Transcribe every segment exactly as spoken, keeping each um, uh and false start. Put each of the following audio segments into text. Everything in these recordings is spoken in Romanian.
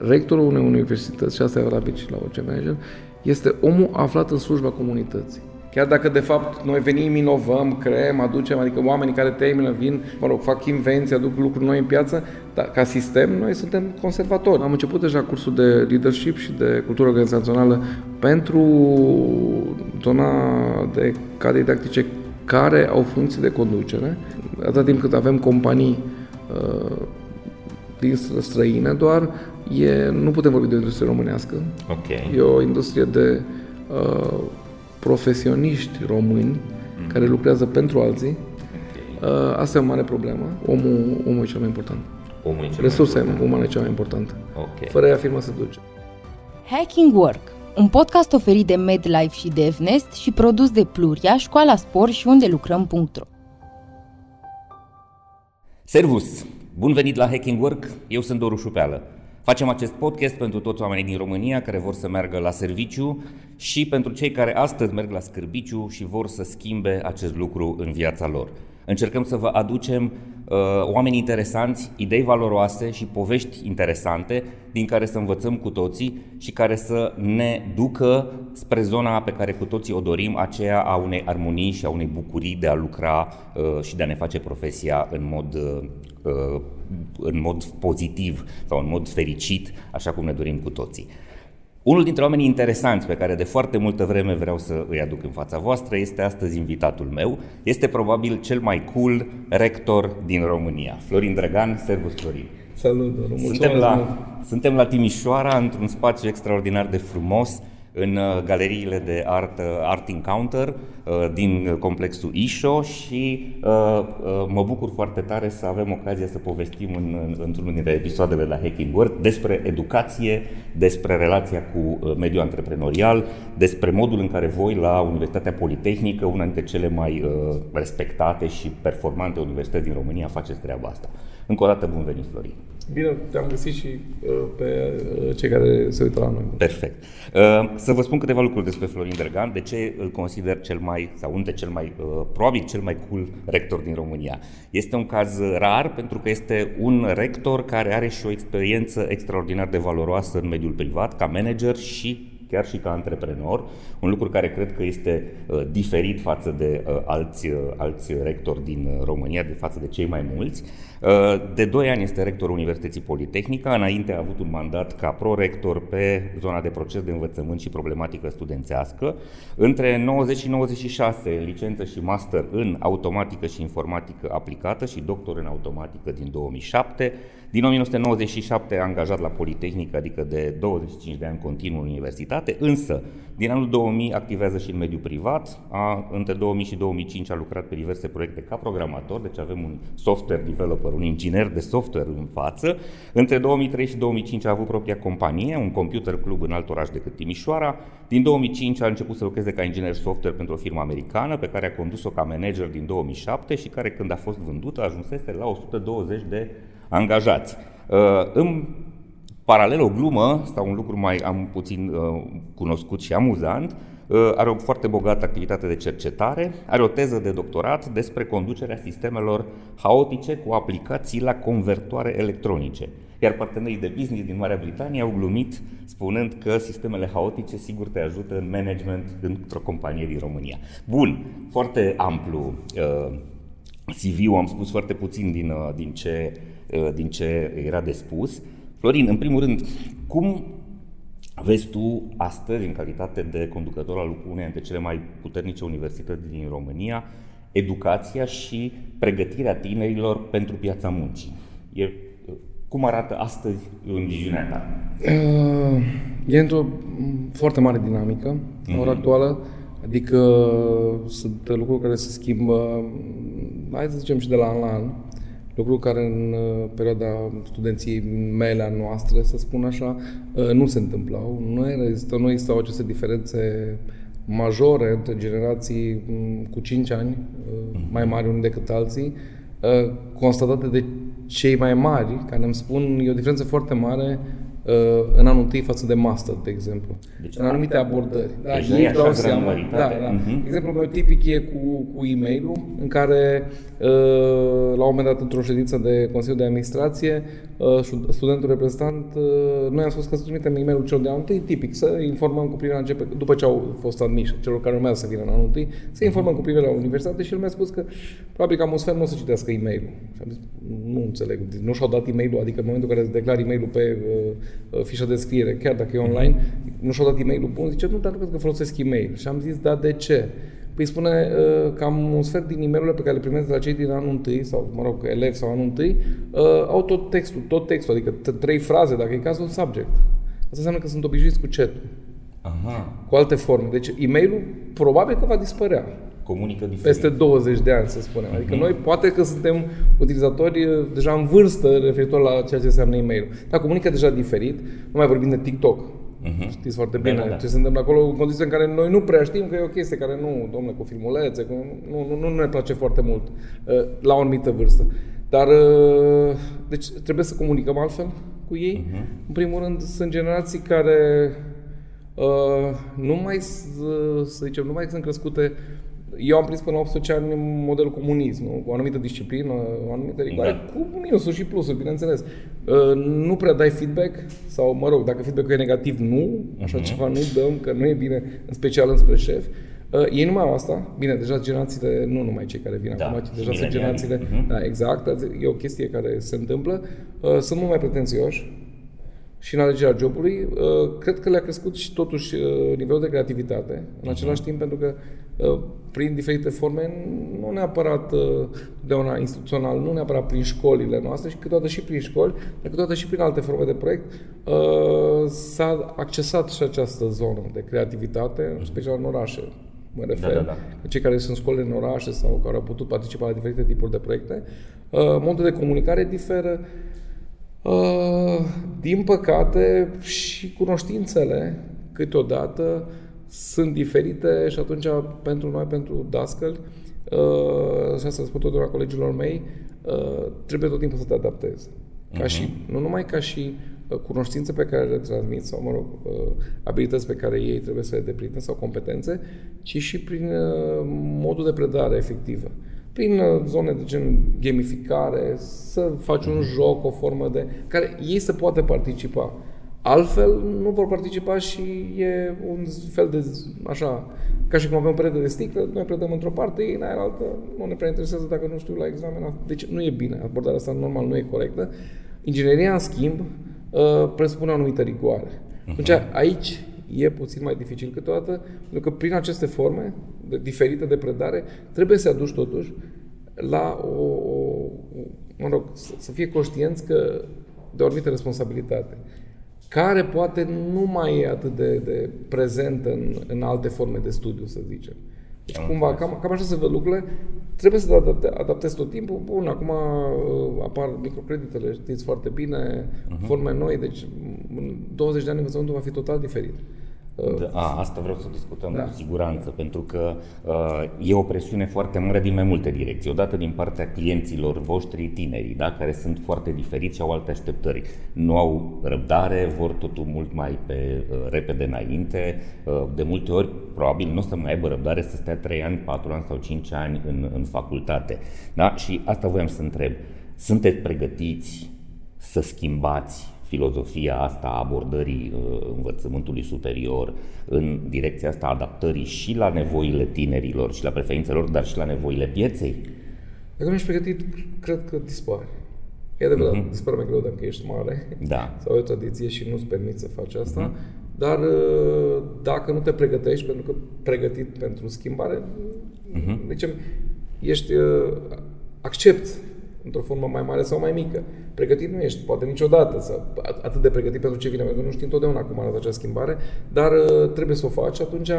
Rectorul unei universități, și asta e valabil și la orice manager, este omul aflat în slujba comunității. Chiar dacă, de fapt, noi venim, inovăm, creăm, aducem, adică oamenii care termină, vin, mă rog, fac invenții, aduc lucruri noi în piață, dar ca sistem noi suntem conservatori. Am început deja cursul de leadership și de cultură organizațională pentru zona de cadre didactice care au funcții de conducere. Atât timp cât avem companii uh, din străine doar, e, nu putem vorbi de o industrie românească. Okay. E o industrie de uh, profesioniști români mm. care lucrează pentru alții. Okay. Uh, asta e o mare problemă. Omul, omul e cel mai important. Omul e cel Resursa umană e cea mai importantă. Okay. Fără ea firma se duce. Hacking Work, un podcast oferit de MedLife și DevNest și produs de Pluria, Școala Spor și Undelucram punct ro. Servus! Bun venit la Hacking Work! Eu sunt Doru Șupeală. Facem acest podcast pentru toți oamenii din România care vor să meargă la serviciu și pentru cei care astăzi merg la scârbiciu și vor să schimbe acest lucru în viața lor. Încercăm să vă aducem uh, oameni interesanți, idei valoroase și povești interesante din care să învățăm cu toții și care să ne ducă spre zona pe care cu toții o dorim, aceea a unei armonii și a unei bucurii de a lucra uh, și de a ne face profesia în mod, uh, în mod pozitiv sau în mod fericit, așa cum ne dorim cu toții. Unul dintre oamenii interesanți pe care de foarte multă vreme vreau să îi aduc în fața voastră este astăzi invitatul meu. Este probabil cel mai cool rector din România. Florin Drăgan, servus Florin! Salut, Doru! Suntem la, suntem la Timișoara, într-un spațiu extraordinar de frumos, în galeriile de art, Art Encounter din complexul I S H O și mă bucur foarte tare să avem ocazia să povestim în, într-unul dintre episoadele la Hacking Work despre educație, despre relația cu mediul antreprenorial, despre modul în care voi la Universitatea Politehnică, una dintre cele mai respectate și performante universități din România, faceți treaba asta. Încă o dată, bun venit, Florin! Bine, te-am găsit și pe cei care se uită la noi. Perfect. Să vă spun câteva lucruri despre Florin Drăgan, de ce îl consider cel mai, sau unde cel mai, probabil cel mai cool rector din România. Este un caz rar pentru că este un rector care are și o experiență extraordinar de valoroasă în mediul privat, ca manager și chiar și ca antreprenor, un lucru care cred că este uh, diferit față de uh, alți, uh, alți rectori din uh, România, de față de cei mai mulți. Uh, de doi ani este rectorul Universității Politehnica, înainte a avut un mandat ca prorector pe zona de proces de învățământ și problematică studențească. Între nouăzeci și nouăzeci și șase, licență și master în automatică și informatică aplicată și doctor în automatică din două mii șapte. Din nouăsprezece nouăzeci și șapte angajat la Politehnică, adică de douăzeci și cinci de ani continuu în universitate. Însă, din anul două mii activează și în mediul privat, a, între două mii și două mii cinci a lucrat pe diverse proiecte ca programator, deci avem un software developer, un inginer de software în față. Între două mii trei și două mii cinci a avut propria companie, un computer club în alt oraș decât Timișoara. Din două mii cinci a început să lucreze ca inginer software pentru o firmă americană pe care a condus-o ca manager din două mii șapte și care, când a fost vândută, ajunsese la o sută douăzeci de angajați. A, în paralel, o glumă sau un lucru mai am puțin uh, cunoscut și amuzant, uh, are o foarte bogată activitate de cercetare, are o teză de doctorat despre conducerea sistemelor haotice cu aplicații la convertoare electronice. Iar partenerii de business din Marea Britanie au glumit spunând că sistemele haotice sigur te ajută în management într-o companie din România. Bun, foarte amplu uh, C V-ul, am spus foarte puțin din, uh, din, ce, uh, din ce era de spus. Florin, în primul rând, cum vezi tu astăzi, în calitate de conducător al unei dintre cele mai puternice universități din România, educația și pregătirea tinerilor pentru piața muncii? E, cum arată astăzi în viziunea ta? E într-o foarte mare dinamică în mm-hmm. ora actuală, adică sunt lucruri care se schimbă, hai să zicem, și de la an la an. Lucru care în perioada studenției mele, a noastră, să spun așa, nu se întâmplau. Nu existau, nu existau aceste diferențe majore între generații cu cinci ani, mai mari unii decât alții, constatate de cei mai mari, care îmi spun, e o diferență foarte mare în anul întâi față de master, de exemplu. Deci, în anumite abordări. Da, deci nu e așa granularitate. Da, da. Uh-huh. Exemplul meu tipic e cu, cu e-mail-ul, în care uh, la un moment dat, într-o ședință de Consiliul de Administrație, studentul reprezentant, noi am spus că să trimitem e-mailul celor de anul întâi, tipic, să informăm cu privire la începe, după ce au fost admiși, celor care urmează să vină în anul întâi, să informăm cu privire la universitate și el mi-a spus că probabil că atmosfera nu o să citească e-mailul. Și am zis, nu înțeleg, nu și-au dat e-mailul, adică în momentul în care îți declar e-mailul pe uh, fișa de scriere, chiar dacă e online, nu și-au dat e-mailul bun, zice, nu, dar nu cred că folosesc e-mail. Și am zis, da, de ce? Păi spune uh, că am un sfert din e-mail-urile pe care le primesc de la cei din anul întâi, sau, mă rog, elevi sau anul întâi, uh, au tot textul, tot textul, adică t- trei fraze, dacă e cazul, un subject. Asta înseamnă că sunt obișnuiți cu chat-ul. Aha. Cu alte forme. Deci e-mail-ul probabil că va dispărea. Comunică diferit. Peste douăzeci de ani, să spunem. Adică uh-huh. Noi poate că suntem utilizatori deja în vârstă referitor la ceea ce înseamnă e-mail-ul. Dar comunică deja diferit. Nu mai vorbim de TikTok. Uh-huh. Știți foarte bine da, da, da. ce se întâmplă acolo, în condiții în care noi nu prea știm că e o chestie care nu, domnule, cu filmulețe, cu, nu, nu, nu ne place foarte mult la o anumită vârstă. Dar, deci, trebuie să comunicăm altfel cu ei. Uh-huh. În primul rând, sunt generații care uh, nu mai, să zicem, nu mai sunt crescute. Eu am prins până la optsprezece ani modelul comunism, nu? O anumită disciplină, o anumită rigoare, da. Cu minusuri și plusuri, bineînțeles. Nu prea dai feedback, sau mă rog, dacă feedback-ul e negativ, nu, așa uh-huh. ceva nu dăm, că nu e bine, în special înspre șef. Ei nu mai au asta, bine, deja generațiile, nu numai cei care vin da. acum, ci deja sunt generațiile, uh-huh. da, exact, e o chestie care se întâmplă, sunt mult mai pretențioși. Și în alegerea jobului, cred că le-a crescut și totuși nivelul de creativitate, în același timp, pentru că prin diferite forme, nu neapărat de una instituțional, nu neapărat prin școlile noastre, și câteodată și prin școli, dar câteodată și prin alte forme de proiect, s-a accesat și această zonă de creativitate, în special în orașe. Mă refer, da, da, da. Cei care sunt școlile în orașe sau care au putut participa la diferite tipuri de proiecte, modul de comunicare diferă. Uh, din păcate și cunoștințele câteodată sunt diferite și atunci pentru noi, pentru dascăli, uh, și asta spun totdeauna colegilor mei, uh, trebuie tot timpul să te adaptezi. Ca uh-huh. și, nu numai ca și uh, cunoștințe pe care le transmit sau, mă rog, uh, abilități pe care ei trebuie să le deprindă sau competențe, ci și prin uh, modul de predare efectivă. Prin zone de gen gamificare, să faci un joc, o formă de... care ei se poate participa. Altfel, nu vor participa și e un fel de... așa, ca și cum avem perete de sticlă, noi predăm într-o parte, ei în aia altă, nu ne prea interesează dacă nu știu la examen. Deci nu e bine, abordarea asta normal nu e corectă. Ingineria, în schimb, presupune o anumită rigoare. Deci aici... e puțin mai dificil câteodată, pentru că prin aceste forme de, diferite de predare, trebuie să aduci totuși la o, o mă rog, să, să fie conștienți că de o anumită responsabilitate, care poate nu mai e atât de, de prezentă în, în alte forme de studiu, să zicem. Deci, cumva, cam, cam așa se văd lucrurile, trebuie să te adapte, adaptezi tot timpul. Bun, acum apar microcreditele, știți foarte bine, uh-huh. forme noi, deci în douăzeci de ani învățământul va fi total diferit. Da, a, asta vreau să discutăm da. cu siguranță, pentru că uh, e o presiune foarte mare din mai multe direcții. Odată din partea clienților voștri tineri, da, care sunt foarte diferiți și au alte așteptări. Nu au răbdare, vor totul mult mai pe uh, repede înainte. Uh, de multe ori, probabil, nu o să mai aibă răbdare să stea trei ani, patru ani sau cinci ani în, în facultate. Da? Și asta voiam să întreb. Sunteți pregătiți să schimbați filozofia asta a abordării învățământului superior în direcția asta a adaptării și la nevoile tinerilor și la preferințelor, dar și la nevoile pieței? Dacă nu ești pregătit, cred că dispare. E adevărat, uh-huh. dispare mai greu dacă ești mare da. sau e o tradiție și nu-ți permiți să faci asta, uh-huh. dar dacă nu te pregătești, pentru că pregătit pentru schimbare, uh-huh. zicem, ești, accepti într-o formă mai mare sau mai mică. Pregătit nu ești, poate niciodată, să, atât de pregătit pentru ce vine, pentru că nu știi întotdeauna cum arată acea schimbare, dar uh, trebuie să o faci, atunci, uh,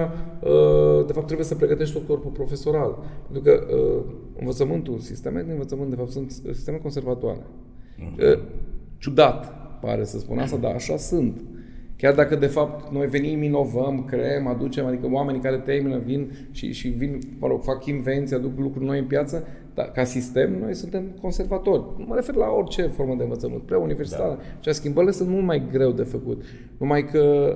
de fapt, trebuie să pregătești tot corpul profesoral. Pentru că uh, învățământul, sistemele de învățământ, de fapt, sunt sisteme conservatoare. Uh, ciudat, pare să spun asta, dar așa sunt. Chiar dacă, de fapt, noi venim, inovăm, creăm, aducem, adică oamenii care termină, vin și, și vin, mă rog, fac invenții, aduc lucruri noi în piață, dar ca sistem, noi suntem conservatori. Mă refer la orice formă de învățământ, preuniversitară. Da. Și a schimbările sunt mult mai greu de făcut. Numai că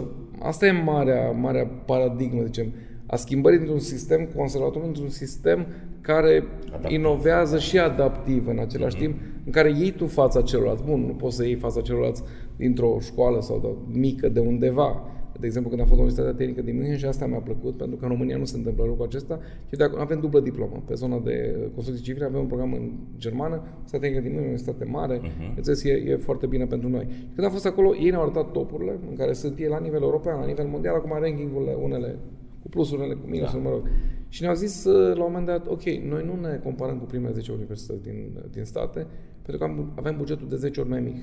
ă, asta e marea, marea paradigmă, zicem. a schimbării într-un sistem conservator, într-un sistem care adaptiv. Inovează și adaptiv în același mm-hmm. timp, în care iei tu fața celorlalți. Bun, nu poți să iei fața celorlalți dintr-o școală sau de mică de undeva. De exemplu, când am fost la Universitatea Tehnică din München, și asta mi-a plăcut, pentru că în România nu se întâmplă lucrul acesta, și de acolo avem dublă diplomă. Pe zona de construcții civile avem un program în germană, Universitatea Tehnică din München, Universitate Mare, uh-huh. e, e foarte bine pentru noi. Când am fost acolo, ei ne-au arătat topurile, în care sunt ei la nivel european, la nivel mondial, acum ranking-urile, unele cu plusuri, unele cu minusuri, da. Mă rog. Și ne-au zis la un moment dat, ok, noi nu ne comparăm cu primele zece universități din, din state, pentru că am, avem bugetul de zece ori mai mic.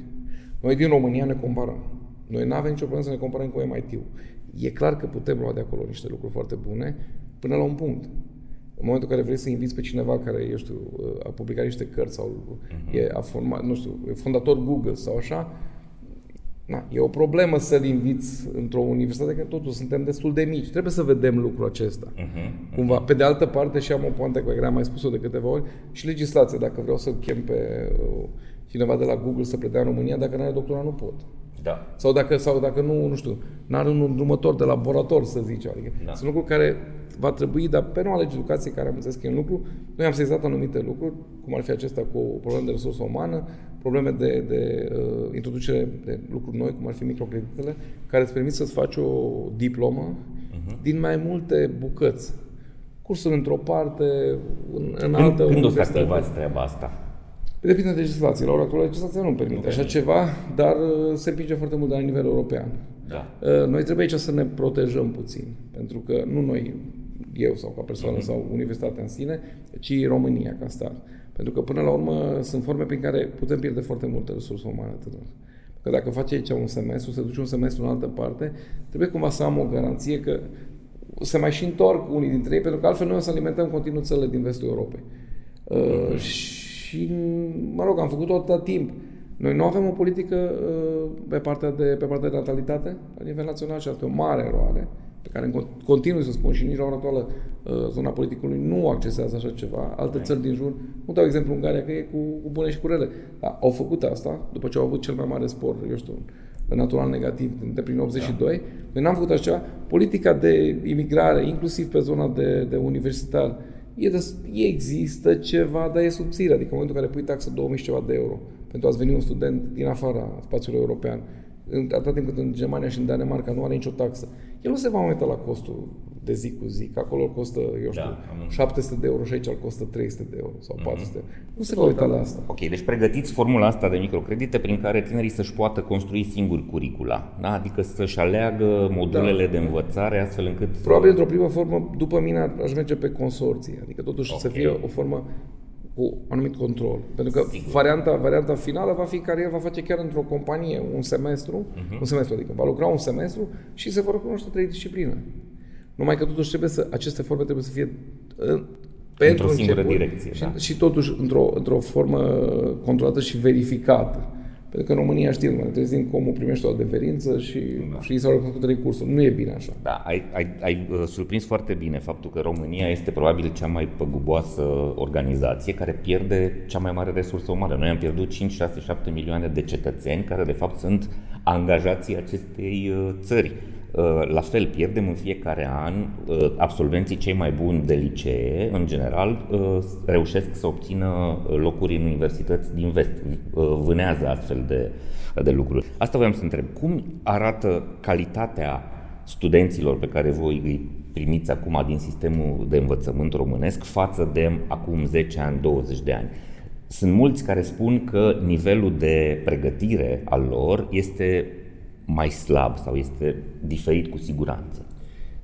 Noi din România ne comparăm. Noi nu avem nicio problemă să ne comparăm cu M I T-ul. E clar că putem lua de acolo niște lucruri foarte bune până la un punct. În momentul în care vrei să inviți pe cineva care, eu știu, a publicat niște cărți sau uh-huh. e, a format, nu știu, e fondator Google sau așa, na, e o problemă să-l inviți într-o universitate, că totuși suntem destul de mici. Trebuie să vedem lucrul acesta. Uh-huh. Cumva. Pe de altă parte, și am o poantă care am mai spus-o de câteva ori, și legislația. Dacă vreau să-l chem pe cineva de la Google să predea în România, dacă nu are doctorat, nu pot. Da. Sau dacă, sau dacă nu, nu știu, n-are un următor de laborator, să zice. Adică da. Sunt lucruri care va trebui, dar pe noua lege educației care am înțeles că e un lucru, noi am sesizat anumite lucruri, cum ar fi acesta cu probleme de resursă umană, probleme de, de uh, introducere de lucruri noi, cum ar fi microcreditele, care îți permit să-ți faci o diplomă uh-huh. din mai multe bucăți. Cursul într-o parte, în, în altă... Când o să activați treaba asta? Depinde de legislație. La ora actuală legislația nu permite okay. așa ceva, dar se împinge foarte mult la nivel european. Da. Noi trebuie aici să ne protejăm puțin, pentru că nu noi, eu sau ca persoană mm-hmm. sau universitatea în sine, ci România ca stat. Pentru că până la urmă sunt forme prin care putem pierde foarte multe resurse umane tânăr. Că dacă faci aici un semestru, se duce un semestru în altă parte, trebuie cumva să am o garanție că se mai și întorc unii dintre ei, pentru că altfel noi o să alimentăm continuu țările din vestul Europei. Mm-hmm. Uh, și Și, mă rog, am făcut-o atâta timp. Noi nu avem o politică pe partea de, pe partea de natalitate la nivel național și asta e o mare eroare, pe care continui să spun și nici la ora actuală zona politicului nu accesează așa ceva. Alte okay. țări din jur, nu dau exemplu Ungaria, că e cu, cu bune și cu rele. Dar au făcut asta, după ce au avut cel mai mare spor, eu știu, natural negativ, de prin optzeci și doi. Da. Noi n-am făcut așa. Politica de imigrare, inclusiv pe zona de, de universitar, E des, există ceva, dar e subțire. Adică în momentul în care pui taxă două mii și ceva de euro pentru a-ți veni un student din afara spațiului european, atât timp cât în Germania și în Danemarca nu are nicio taxă, el nu se va aumenta la costul de zi cu zi, că acolo costă, eu știu, da, șapte sute de euro și aici îl costă trei sute de euro sau patru sute. Mm-hmm. Nu se va uita la asta. Ok, deci pregătiți formula asta de microcredite prin care tinerii să-și poată construi singuri curicula, da? Adică să-și aleagă modulele da. De învățare astfel încât... Probabil într-o primă formă, după mine, aș merge pe consorții, adică totuși okay. să fie o formă cu anumit control. Pentru că varianta, varianta finală va fi care el va face chiar într-o companie un semestru, uh-huh. un semestru, adică va lucra un semestru și se vor recunoaște trei discipline. Numai că totuși trebuie să, aceste forme trebuie să fie uh, pentru o singură direcție. Și, da. Și totuși într-o, într-o formă controlată și verificată. Pentru că în România știm, mă trezim cum o primești o adeverință și, da. Și s-au recunoscut trei cursuri. Nu e bine așa. Da, ai, ai, ai surprins foarte bine faptul că România este probabil cea mai păguboasă organizație care pierde cea mai mare resursă umană. Noi am pierdut cinci, șase, șapte milioane de cetățeni care de fapt sunt angajații acestei țări. La fel, pierdem în fiecare an absolvenții cei mai buni de licee, în general, reușesc să obțină locuri în universități din vest, vânează astfel de, de lucruri. Asta voiam să întreb, cum arată calitatea studenților pe care voi îi primiți acum din sistemul de învățământ românesc față de acum zece ani, douăzeci de ani? Sunt mulți care spun că nivelul de pregătire al lor este mai slab sau este diferit cu siguranță.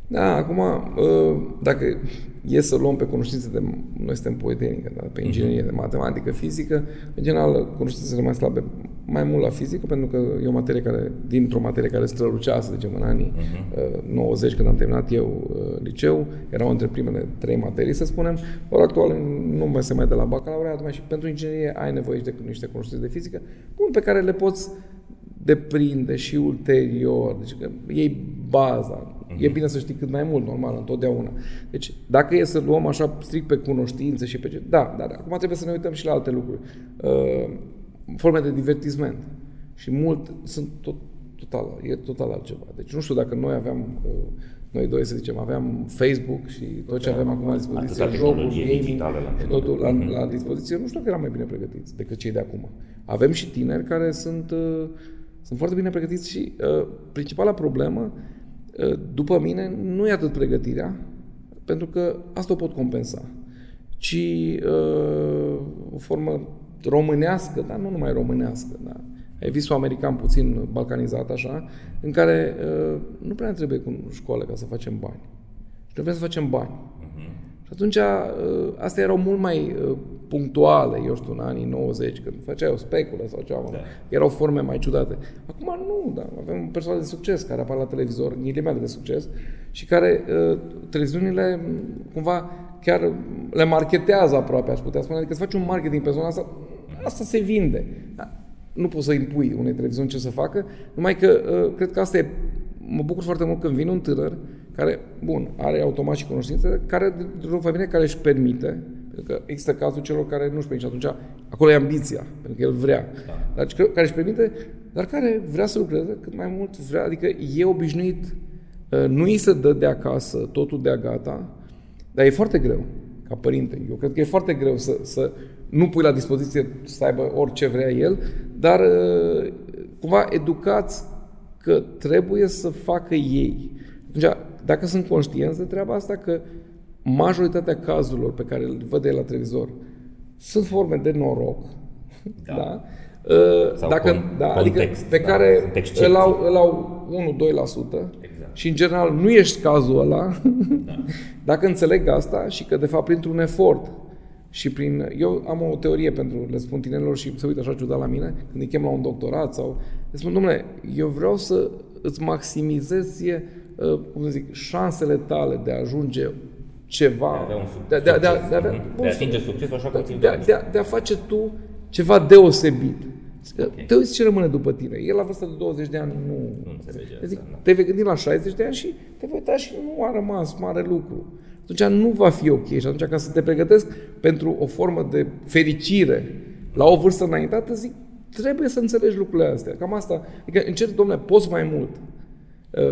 Da, acum, dacă e să luăm pe cunoștințe de... Noi suntem politehnică, dar pe inginerie, de matematică, fizică, în general, cunoștințele mai slabe, mai mult la fizică, pentru că e o materie care, dintr-o materie care strălucea, să zicem, în anii uh-huh. nouăzeci, când am terminat eu liceu, erau între primele trei materii, să spunem. Ori actual nu mai se mai dă la bacalaureat, mai și pentru inginerie ai nevoie de niște cunoștințe de fizică, pe care le poți deprinde și ulterior, deci că iei baza. Uh-huh. E bine să știi cât mai mult, normal, întotdeauna. Deci, dacă e să luăm așa strict pe cunoștințe și pe ce... Da, dar acum trebuie să ne uităm și la alte lucruri. Uh, forme de divertisment. Și mult, sunt tot, total, e total altceva. Deci, nu știu dacă noi aveam... Uh, Noi doi, să zicem, aveam Facebook și tot ce aveam acum la dispoziție, jocuri, gaming, totul la, la dispoziție, nu știu că eram mai bine pregătiți decât cei de acum. Avem și tineri care sunt, uh, sunt foarte bine pregătiți și uh, principala problemă, uh, după mine, nu e atât pregătirea, pentru că asta o pot compensa, ci uh, o formă românească, dar nu numai românească, da. E visul american puțin balcanizat așa, în care uh, nu prea ne trebuie cu școală ca să facem bani. Și nu vrem să facem bani. Uh-huh. Și atunci uh, astea erau mult mai uh, punctuale, eu știu, în anii nouăzeci, când făceai o speculă sau ceva, da. Erau forme mai ciudate. Acum nu, dar avem persoane de succes care apar la televizor, ghilimele de succes, și care uh, televiziunile cumva chiar le marketează aproape, aș putea spune. Adică să faci un marketing pe zona asta, asta se vinde. Da. Nu poți să impui unei televiziuni ce să facă, numai că cred că asta e... Mă bucur foarte mult când vine un tânăr care, bun, are automat și cunoștințe, care, dintr-o familie care își permite, pentru că există cazul celor care nu-și permite, atunci acolo e ambiția, pentru că el vrea, da. Dar care își permite, dar care vrea să lucreze cât mai mult vrea, adică e obișnuit, nu îi se dă de acasă totul de-a gata, dar e foarte greu, ca părinte. Eu cred că e foarte greu să... să nu pui la dispoziție să aibă orice vrea el, dar cumva educați că trebuie să facă ei. Atunci, dacă sunt conștienți de treaba asta, că majoritatea cazurilor pe care le văd la televizor sunt forme de noroc, da. Da? Sau dacă, con- da, context, adică pe da, care îl au, îl au unu la doi la sută exact. Și în general nu ești cazul ăla, da. Dacă înțeleg asta și că de fapt printr-un efort și prin... Eu am o teorie pentru, le spun tinerilor și se uită așa ciudat la mine, când îi chem la un doctorat sau... Le spun, dom'le, eu vreau să îți maximizezi, cum să zic, șansele tale de a ajunge ceva... De a atinge succesul așa cum ți-l dorești. De a face tu ceva deosebit. Okay. Te uiți ce rămâne după tine. El la vârsta de douăzeci de ani nu... nu înțelege zic, asta, te vei gândi la șaizeci de ani și te vei uita și nu a rămas mare lucru. Atunci nu va fi ok și atunci ca să te pregătesc pentru o formă de fericire la o vârstă înaintată, zic, trebuie să înțelegi lucrurile astea. Cam asta, adică încerc, dom'le, poți mai mult.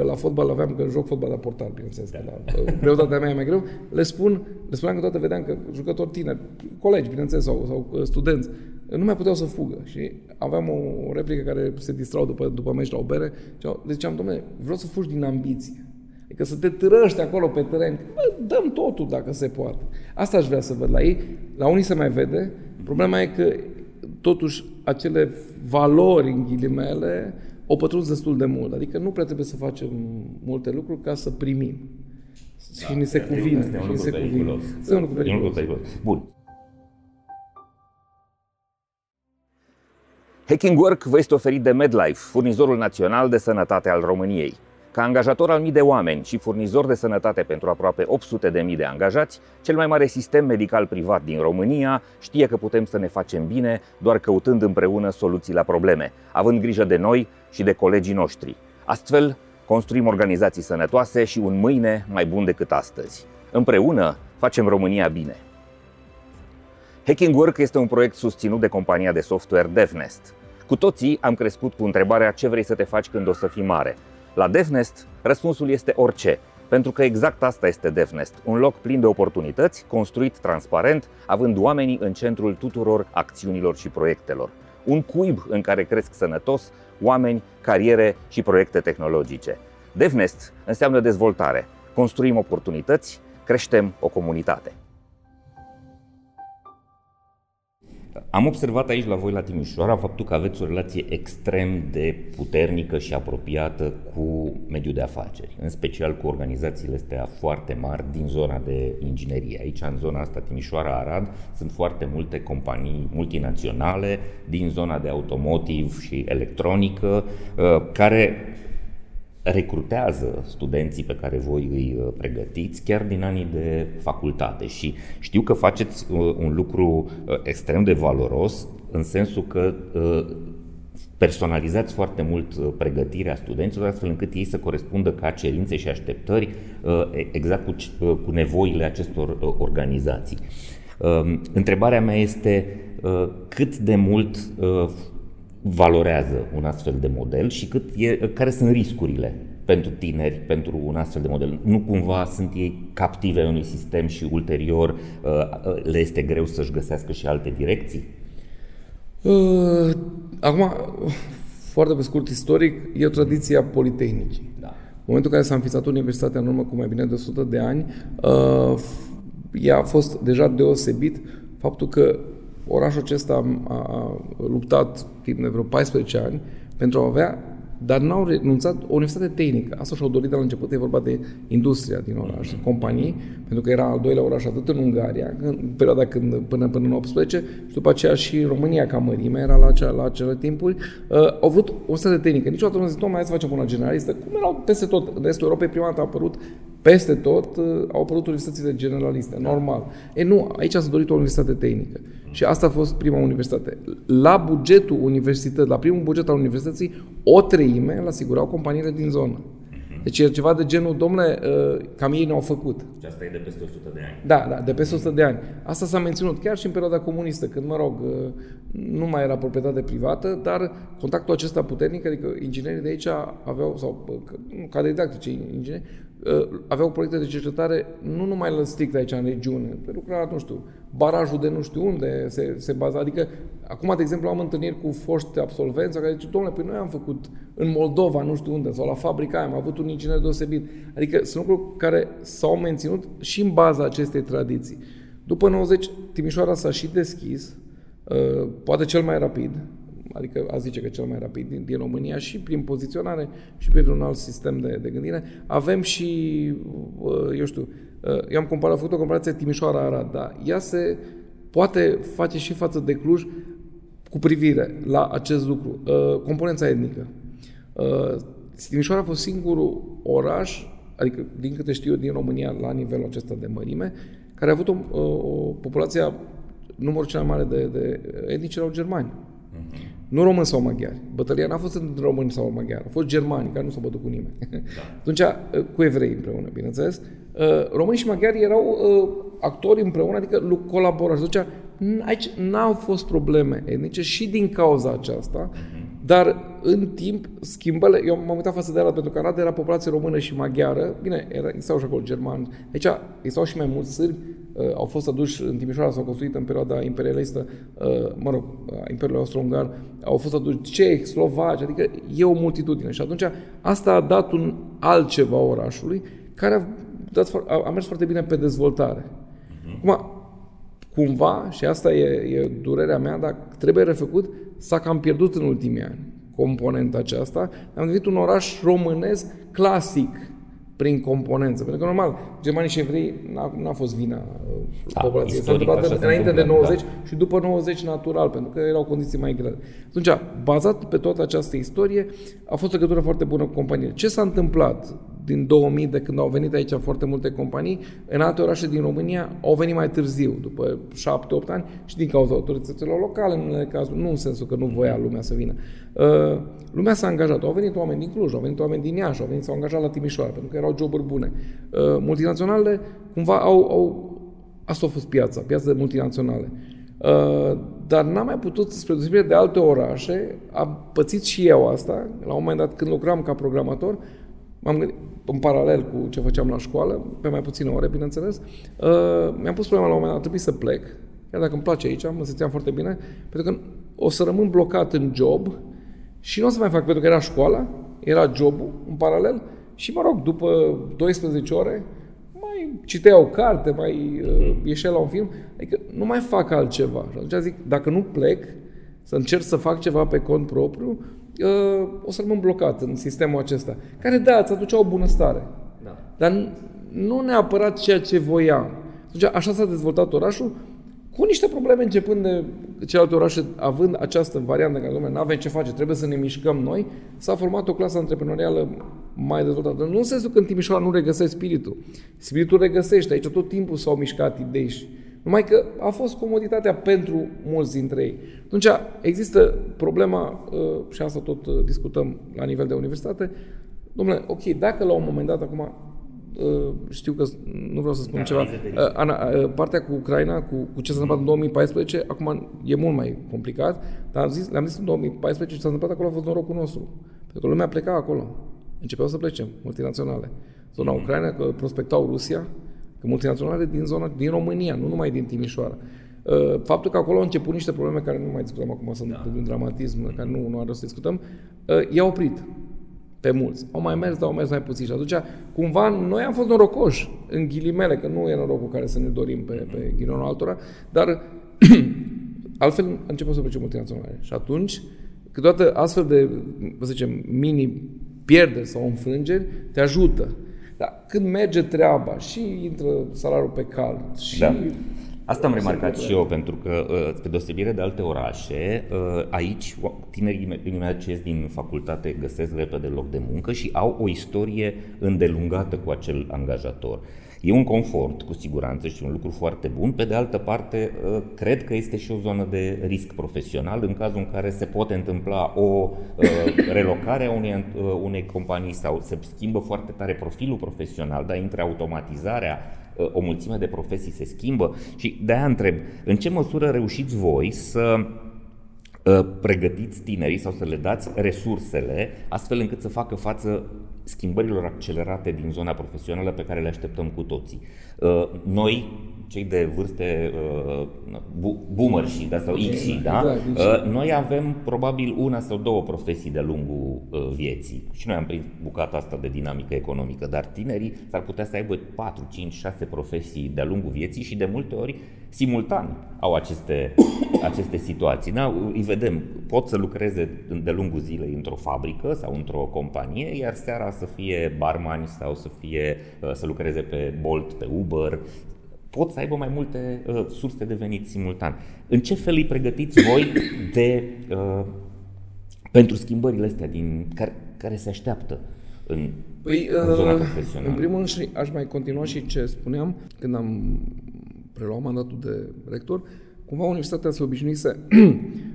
La fotbal aveam, că joc fotbal la portar, bineînțeles, da. Greutatea mea e mai greu. Le spun, le spuneam că toată vedeam că jucători tineri, colegi, bineînțeles, sau, sau studenți, nu mai puteau să fugă și aveam o replică care se distrau după, după meci la o bere. Le ziceam, dom'le, vreau să fugi din ambiție. Adică să te târăști acolo pe teren. Bă, dăm totul dacă se poate. Asta aș vrea să văd la ei. La unii se mai vede. Problema e că totuși acele valori, în ghilimele, o pătrunzi destul de mult. Adică nu prea trebuie să facem multe lucruri ca să primim. Da, și ni se cuvine. E un lucru periculos. E un lucru periculos. Bun. Hacking Work vă este oferit de MedLife, furnizorul național de sănătate al României. Ca angajator al mii de oameni și furnizor de sănătate pentru aproape opt sute de mii de angajați, cel mai mare sistem medical privat din România știe că putem să ne facem bine doar căutând împreună soluții la probleme, având grijă de noi și de colegii noștri. Astfel, construim organizații sănătoase și un mâine mai bun decât astăzi. Împreună facem România bine. Hacking Work este un proiect susținut de compania de software DevNest. Cu toții am crescut cu întrebarea ce vrei să te faci când o să fii mare. La DevNest, răspunsul este orice, pentru că exact asta este DevNest, un loc plin de oportunități, construit transparent, având oamenii în centrul tuturor acțiunilor și proiectelor. Un cuib în care cresc sănătos oameni, cariere și proiecte tehnologice. DevNest înseamnă dezvoltare. Construim oportunități, creștem o comunitate. Am observat aici la voi la Timișoara faptul că aveți o relație extrem de puternică și apropiată cu mediul de afaceri, în special cu organizațiile astea foarte mari din zona de inginerie. Aici, în zona asta, Timișoara-Arad, sunt foarte multe companii multinaționale din zona de automotive și electronică care recrutează studenții pe care voi îi pregătiți chiar din anii de facultate și știu că faceți un lucru extrem de valoros în sensul că personalizați foarte mult pregătirea studenților astfel încât ei să corespundă ca cerințe și așteptări exact cu, cu nevoile acestor organizații. Întrebarea mea este cât de mult valorează un astfel de model și cât e, care sunt riscurile pentru tineri, pentru un astfel de model. Nu cumva sunt ei captive în unui sistem și ulterior le este greu să-și găsească și alte direcții? Acum, foarte pe scurt istoric, e o tradiție a Politehnicii. Da. În momentul în care s-a înființat universitatea în urmă cu mai bine de o sută de ani, ea a fost deja deosebit faptul că orașul acesta a, a luptat timp de vreo paisprezece ani pentru a avea, dar n-au renunțat, o universitate tehnică. Asta și-au dorit de la început, e vorba de industria din oraș, mm-hmm. companii, pentru că era al doilea oraș atât în Ungaria, în perioada când, până, până în optsprezece, și după aceea și România ca mărime era la, acea, la acele timpuri. Uh, au vrut o universitate tehnică. Niciodată nu zic, mai hai să facem una generalistă. Cum erau peste tot, în Estul Europei, prima dată a apărut peste tot, uh, au apărut universitățile generaliste, da. Normal. E nu, aici s-a dorit o universitate tehnică. Și asta a fost prima universitate. La bugetul universității, la primul buget al universității, o treime îl asigurau companiile din zonă. Deci e ceva de genul, domnule, cam ei ne-au făcut. Și asta e de peste o sută de ani. Da, da, de peste o sută de ani. Asta s-a menținut chiar și în perioada comunistă, când, mă rog, nu mai era proprietate privată, dar contactul acesta puternic, adică inginerii de aici aveau, sau cadre didactice ingineri, aveau proiecte de cercetare nu numai la strict aici, în regiune, pe lucra, nu știu, barajul de nu știu unde se, se baza. Adică, acum, de exemplu, am întâlniri cu foști absolvenți care zice, domnule, păi noi am făcut în Moldova, nu știu unde, sau la fabrica aia, am avut un inginer deosebit. Adică sunt lucruri care s-au menținut și în baza acestei tradiții. După nouăzeci, Timișoara s-a și deschis, poate cel mai rapid, adică a zice că cel mai rapid din, din România, și prin poziționare și prin un alt sistem de, de gândire. Avem și, eu știu, eu am comparat, făcut o comparație Timișoara-Arad, dar ea se poate face și față de Cluj cu privire la acest lucru. Componența etnică. Timișoara a fost singurul oraș, adică din câte știu eu, din România la nivelul acesta de mărime, care a avut o, o populație, numărul cel mai mare de, de etnici erau germani. Mm-hmm. Nu români sau maghiari. Bătălia n-a fost între români sau maghiari. A fost germani, care nu s-au bătut cu nimeni. Da. Atunci, cu evrei împreună, bineînțeles. Români și maghiari erau actori împreună, adică colaborau. Atunci, aici n-au fost probleme etnice și din cauza aceasta, dar în timp, schimbările... Eu m-am uitat față de Arad, pentru că Arad era populație română și maghiară. Bine, era, existau și acolo germani. Aici existau și mai mulți sârbi. Uh, au fost aduși în Timișoara, s-au construit în perioada imperialistă, uh, mă rog, uh, Imperiul Austro-Ungar, au fost aduși cehi, slovaci, adică e o multitudine. Și atunci asta a dat un altceva orașului, care a, dat, a, a mers foarte bine pe dezvoltare. Uh-huh. Acum, cumva, și asta e, e durerea mea, dar trebuie refăcut, s-a cam pierdut în ultimii ani componenta aceasta. Am devenit un oraș românesc clasic prin componență. Pentru că, normal, germanii și evrei n-a, n-a fost vina da, populației. S-a întâmplat înainte de nouăzeci, da. Și după nouăzeci natural, pentru că erau condiții mai grele. Atunci, bazat pe toată această istorie, a fost o legătură foarte bună cu companiile. Ce s-a întâmplat din două mii, de când au venit aici foarte multe companii, în alte orașe din România au venit mai târziu, după șapte opt ani, și din cauza autorităților locale, în unele cazuri, nu în sensul că nu voia lumea să vină. Uh, lumea s-a angajat, au venit oameni din Cluj, au venit oameni din Iași, au venit, s-au angajat la Timișoara, pentru că erau joburi bune. Uh, multinaționalele, cumva, au, au... Asta a fost piața, piața de multinaționale. Uh, dar n-am mai putut, spre deosebire de alte orașe, am pățit și eu asta, la un moment dat când lucram ca programator, m-am gândit, în paralel cu ce făceam la școală, pe mai puține ore, bineînțeles, uh, mi-am pus problema la un moment dat, a trebuit să plec, iar dacă îmi place aici, mă simțeam foarte bine, pentru că o să rămân blocat în job și nu o să mai fac, pentru că era școala, era jobul în paralel și, mă rog, după doisprezece ore, mai citeau o carte, mai uh, ieșea la un film, adică nu mai fac altceva. Și atunci zic, dacă nu plec, să încerc să fac ceva pe cont propriu, Uh, o să rămân blocat în sistemul acesta, care, da, îți aducea o bunăstare, da. Dar nu neapărat ceea ce voiam. Atunci, așa s-a dezvoltat orașul, cu niște probleme începând de celelalte orașe, având această variantă, că, dom'le, n-avem ce face, trebuie să ne mișcăm noi, s-a format o clasă antreprenorială mai dezvoltată. Nu în sensul că în Timișoara nu regăsești spiritul. Spiritul regăsește, aici tot timpul s-au mișcat idei și... Numai că a fost comoditatea pentru mulți dintre ei. Atunci există problema, și asta tot discutăm la nivel de universitate, domnule, ok, dacă la un moment dat, acum știu că nu vreau să spun da, ceva, Ana, partea cu Ucraina, cu, cu ce s-a întâmplat în două mii paisprezece, acum e mult mai complicat, dar am zis, le-am zis în două mii paisprezece ce s-a întâmplat acolo a fost norocul nostru, pentru că lumea pleca acolo. începeau să plece multinaționale. Zona Ucraina, că prospectau Rusia, că multinaționale din zona, din România, nu numai din Timișoara. Faptul că acolo au început niște probleme care nu mai discutăm acum, sunt da. un dramatism, care nu, nu are rost să discutăm, i-a oprit pe mulți. Au mai mers, dar au mers mai puțin. Și atunci, cumva, noi am fost norocoși, în ghilimele, că nu e norocul care să ne dorim pe, pe ghilionul altora, dar altfel a început să plece multinaționale. Și atunci, câteodată astfel de, să zicem, mini pierderi sau înfrângeri, te ajută. Dar când merge treaba și intră salariul pe cald și... Da. Asta am remarcat și eu, pentru că, spre deosebire de alte orașe, aici tinerii ce ies din facultate găsesc repede loc de muncă și au o istorie îndelungată cu acel angajator. E un confort, cu siguranță, și un lucru foarte bun. Pe de altă parte, cred că este și o zonă de risc profesional în cazul în care se poate întâmpla o relocare a unei, unei companii sau se schimbă foarte tare profilul profesional, dar intră automatizarea, o mulțime de profesii se schimbă și de-aia întreb, în ce măsură reușiți voi să pregătiți tinerii sau să le dați resursele astfel încât să facă față schimbărilor accelerate din zona profesională pe care le așteptăm cu toții? Noi, cei de vârste boomer și da, sau X-i, da? Exact. Noi avem probabil una sau două profesii de-a lungul vieții și noi am prins bucata asta de dinamică economică, dar tinerii s-ar putea să aibă patru, cinci, șase profesii de-a lungul vieții și de multe ori simultan au aceste, aceste situații. Da? Îi vedem, pot să lucreze de-a lungul zilei într-o fabrică sau într-o companie, iar seara să fie barman sau să, fie, să lucreze pe Bolt, pe Uber. Pot să aibă mai multe uh, surse de venit simultan. În ce fel îi pregătiți voi de, uh, pentru schimbările astea din, care, care se așteaptă în, păi, în zona uh, profesională? În primul rând, aș mai continua și ce spuneam când am preluat mandatul de rector. Cumva universitatea se obișnuise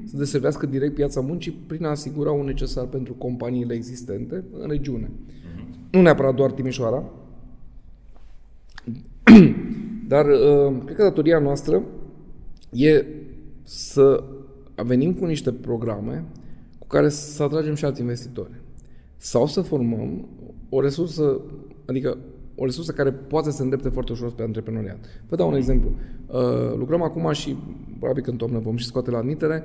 să deservească direct piața muncii prin a asigura un necesar pentru companiile existente în regiune. Uh-huh. Nu neapărat doar Timișoara, dar cred că datoria noastră e să venim cu niște programe cu care să atragem și alți investitori. Sau să formăm o resursă, adică o resursă care poate să îndrepte foarte ușor pe antreprenoriat. Vă dau un exemplu. Lucrăm acum și, probabil că în toamnă vom și scoate la admitere,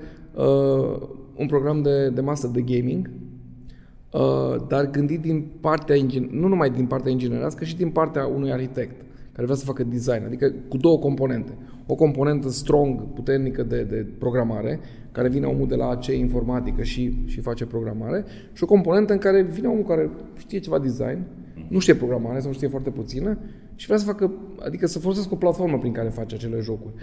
un program de, de master de gaming, dar gândit din partea, nu numai din partea inginerească, ci și din partea unui arhitect care vrea să facă design, adică cu două componente. O componentă strong, puternică de, de programare, care vine omul de la A C informatică și, și face programare, și o componentă în care vine omul care știe ceva design, nu știe programare sau știe foarte puțină și vrea să facă, adică să folosească o platformă prin care face acele jocuri.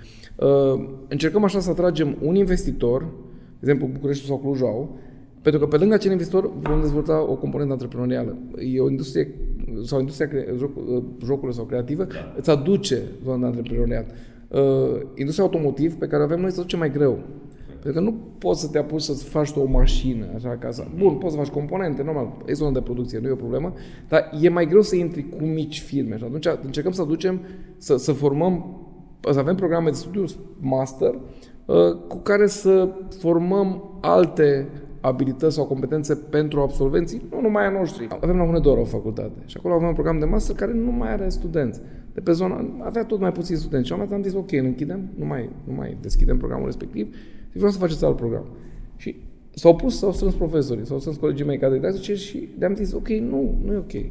Încercăm așa să atragem un investitor, de exemplu București sau Cluj au, pentru că pe lângă acel investitor vom dezvolta o componentă antreprenorială. E o industrie sau industria jocurilor sau creativă îți aduce zona de antreprenoriat. Industria automotiv pe care avem noi se aduce mai greu. Pentru că nu poți să te apuci să-ți faci o mașină așa acasă. Bun, poți să faci componente, normal, e zona de producție, nu e o problemă, dar e mai greu să intri cu mici firme. Și atunci încercăm să aducem, să, să formăm, să avem programe de studiu master cu care să formăm alte abilități sau competențe pentru absolvenții, nu numai a noștri. Avem la Hunedoara o facultate și acolo avem un program de master care nu mai are studenți. De pe zona avea tot mai puțini studenți și am zis, ok, îl închidem, nu mai, nu mai deschidem programul respectiv și vreau să faceți alt program. Și s-au pus, s-au strâns profesorii, s-au strâns colegii mei catedrice și le-am zis, ok, nu, nu e ok.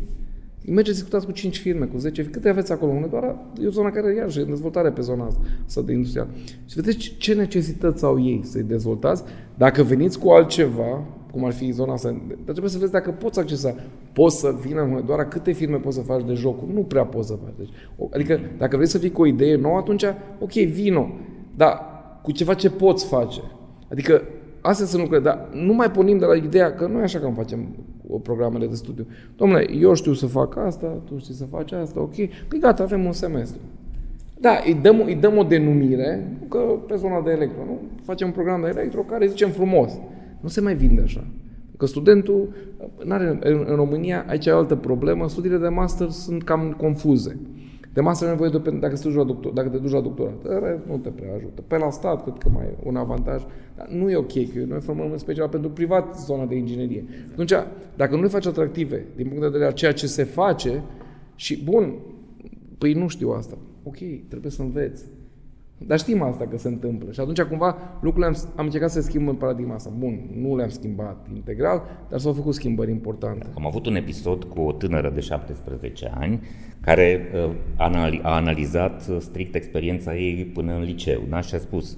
Mergeți, discutați cu cinci firme, cu zece firme, câte aveți acolo? Hunedoara e o zonă care, iarăși, e în dezvoltare pe zona asta de industrial. Și vedeți ce necesități au ei să-i dezvoltați. Dacă veniți cu altceva, cum ar fi zona asta, dar trebuie să vezi dacă poți accesa. Poți să vină în Hunedoara, câte firme poți să faci de jocuri? Nu prea poți să faci. Deci, adică, dacă vrei să fii cu o idee nouă, atunci, ok, vino, dar cu ceva ce poți face. Adică, astea sunt lucruri, dar nu mai pornim de la ideea că noi așa că facem programele de studiu. Dom'le, eu știu să fac asta, tu știi să faci asta, ok, păi gata, avem un semestru. Da, îi dăm, îi dăm o denumire, că pe zona de electro, nu? Facem un program de electro care zicem frumos. Nu se mai vinde așa. Că studentul, n-are, în, în România, aici e altă problemă, studiile de master sunt cam confuze. De master ai nevoie de, dacă te duci la doctorat, dacă te duci la doctorat, nu te prea ajută. Pe la stat, cred că mai e un avantaj, dar nu e ok, că noi formăm în special pentru privat zona de inginerie. Atunci, dacă nu le faci atractive din punct de vedere a ceea ce se face și, bun, păi nu știu asta. Ok, trebuie să înveți. Dar știm asta că se întâmplă. Și atunci cumva lucrurile am, am încercat să schimbăm paradigma asta. Bun, nu le-am schimbat integral, dar s-au făcut schimbări importante. Am avut un episod cu o tânără de șaptesprezece ani care a analizat strict experiența ei până în liceu. Da? Și a spus,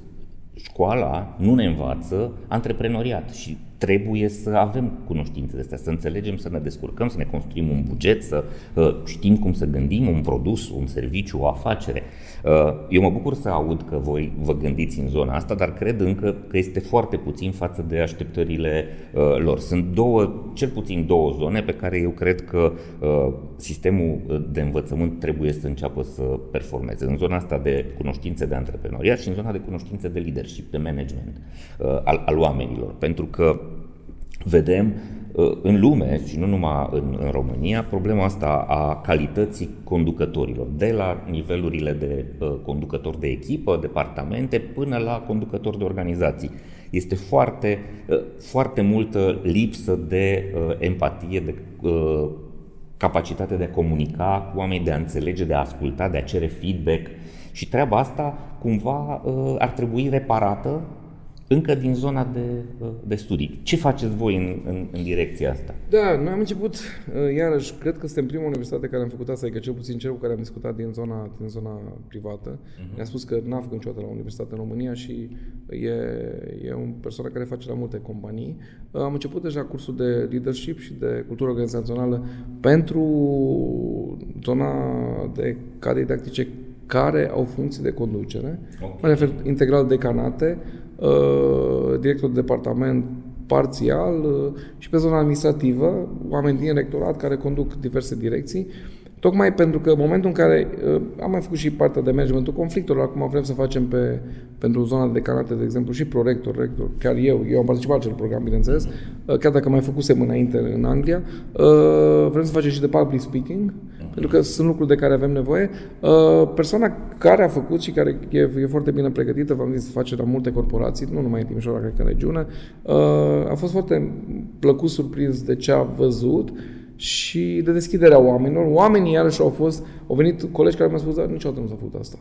școala nu ne învață antreprenoriat și trebuie să avem cunoștințele astea, să înțelegem, să ne descurcăm, să ne construim un buget, să uh, știm cum să gândim un produs, un serviciu, o afacere. Uh, eu mă bucur să aud că voi vă gândiți în zona asta, dar cred încă că este foarte puțin față de așteptările uh, lor. Sunt două, cel puțin două zone pe care eu cred că uh, sistemul de învățământ trebuie să înceapă să performeze. În zona asta de cunoștințe de antreprenoriat și în zona de cunoștințe de leadership, de management uh, al, al oamenilor, pentru că vedem în lume și nu numai în, în România problema asta a calității conducătorilor, de la nivelurile de uh, conducători de echipă, departamente, până la conducători de organizații. Este foarte, uh, foarte multă lipsă de uh, empatie, de uh, capacitate de a comunica cu oamenii, de a înțelege, de a asculta, de a cere feedback și treaba asta cumva uh, ar trebui reparată încă din zona de, de studii. Ce faceți voi în, în, în direcția asta? Da, noi am început, iarăși, cred că suntem prima universitate care am făcut asta, adică cel puțin cel cu care am discutat din zona, din zona privată. Uh-huh. Ne-a spus că n-a făcut niciodată la universitate în România și e, e o persoană care face la multe companii. Am început deja cursul de leadership și de cultură organizațională pentru zona de cadre didactice care au funcții de conducere. Okay. Mă refer integral decanate, director de departament parțial și pe zona administrativă, oameni din rectorat care conduc diverse direcții, tocmai pentru că în momentul în care am mai făcut și partea de managementul conflictelor, acum vrem să facem pe, pentru zona de decanate, de exemplu, și prorector, rector, chiar eu, eu am participat la acel program, bineînțeles, chiar dacă mai făcusem înainte în Anglia, vrem să facem și de public speaking, pentru că sunt lucruri de care avem nevoie. Persoana care a făcut și care e, e foarte bine pregătită, v-am zis, face la multe corporații, nu numai în Timișoara, cred că în regiune, a fost foarte plăcut surprins de ce a văzut și de deschiderea oamenilor. Oamenii iarăși au fost, au venit colegi care mi-au spus, dar niciodată nu s-a făcut asta.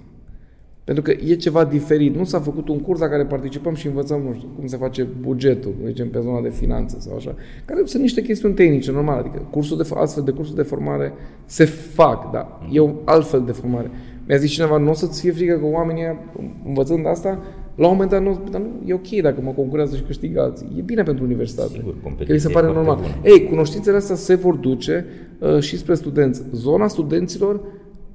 Pentru că e ceva diferit. Nu s-a făcut un curs la care participăm și învățăm, nu știu, cum se face bugetul, zicem, pe zona de finanțe sau așa, care sunt niște chestiuni tehnice, normal. Adică cursul de, astfel de cursuri de formare se fac, dar e o altfel de formare. Mi-a zis cineva, nu o să-ți fie frică că oamenii învățând asta, la un moment dat, nu, dar nu, e ok dacă mă concurează și câștig alții. E bine pentru universitate. Sigur, competiție. Că se pare normal. Bună. Ei, cunoștințele astea se vor duce uh, și spre studenți. Zona studenților,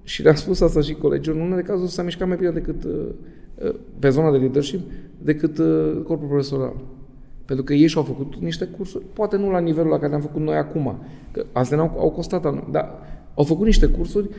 și le-am spus asta și colegii, în unele cazuri s-a mișcat mai bine decât uh, pe zona de leadership, decât uh, corpul profesoral. Pentru că ei și-au făcut niște cursuri, poate nu la nivelul la care le-am făcut noi acum. Că astea n-au, au costat anul, dar au făcut niște cursuri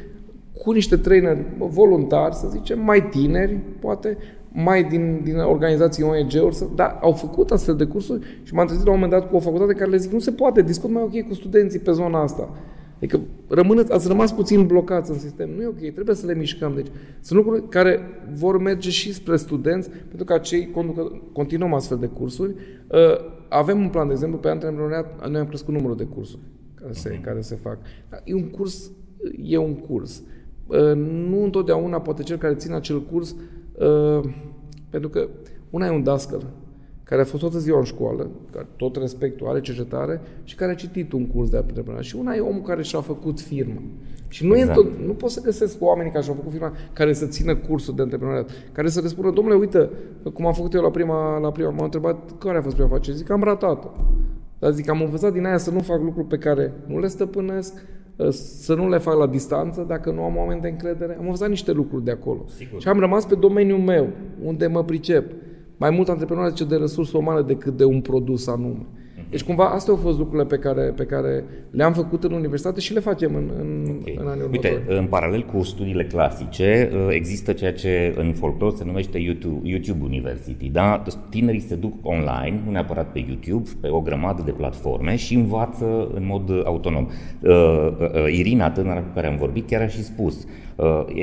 cu niște traineri voluntari, să zicem, mai tineri, poate, mai din, din organizații O N G-uri, dar au făcut astfel de cursuri și m-am trezit la un moment dat cu o facultate care le zic, nu se poate, discut mai ok cu studenții pe zona asta. Adică rămâneți, ați rămas puțin blocați în sistem, nu e ok, trebuie să le mișcăm. Deci sunt lucruri care vor merge și spre studenți, pentru că acei conducători, continuăm astfel de cursuri. Avem un plan, de exemplu, pe antreprenoriat, noi am crescut numărul de cursuri care se, care se fac. E un curs, e un curs. Nu întotdeauna poate cel care ține acel curs, pentru că una e un dascăl care a fost toată ziua în școală, care tot respectul are cercetare și care a citit un curs de antreprenoriat. Și una e omul care și-a făcut firmă. Și nu, exact. e tot, nu pot să găsesc oamenii care și-au făcut firma, care să țină cursul de antreprenoriat, care să le spună, domnule, uite, cum am făcut eu la prima, la prima m-am întrebat care a fost prima afacere. Zic, am ratat-o. Dar zic, am învățat din aia să nu fac lucruri pe care nu le stăpânesc, să nu le fac la distanță, dacă nu am oameni de încredere. Am învățat niște lucruri de acolo. Sigur. Și am rămas pe domeniul meu, unde mă pricep. Mai mult antreprenoriat zice de resursă umană decât de un produs anume. Deci cumva astea au fost lucrurile pe care, pe care le-am făcut în universitate și le facem în, în, okay. în anii următori. Uite, în paralel cu studiile clasice, există ceea ce în folclor se numește YouTube, YouTube University. Da? Tinerii se duc online, nu neapărat pe YouTube, pe o grămadă de platforme și învață în mod autonom. Irina, tânăra cu care am vorbit, chiar a și spus,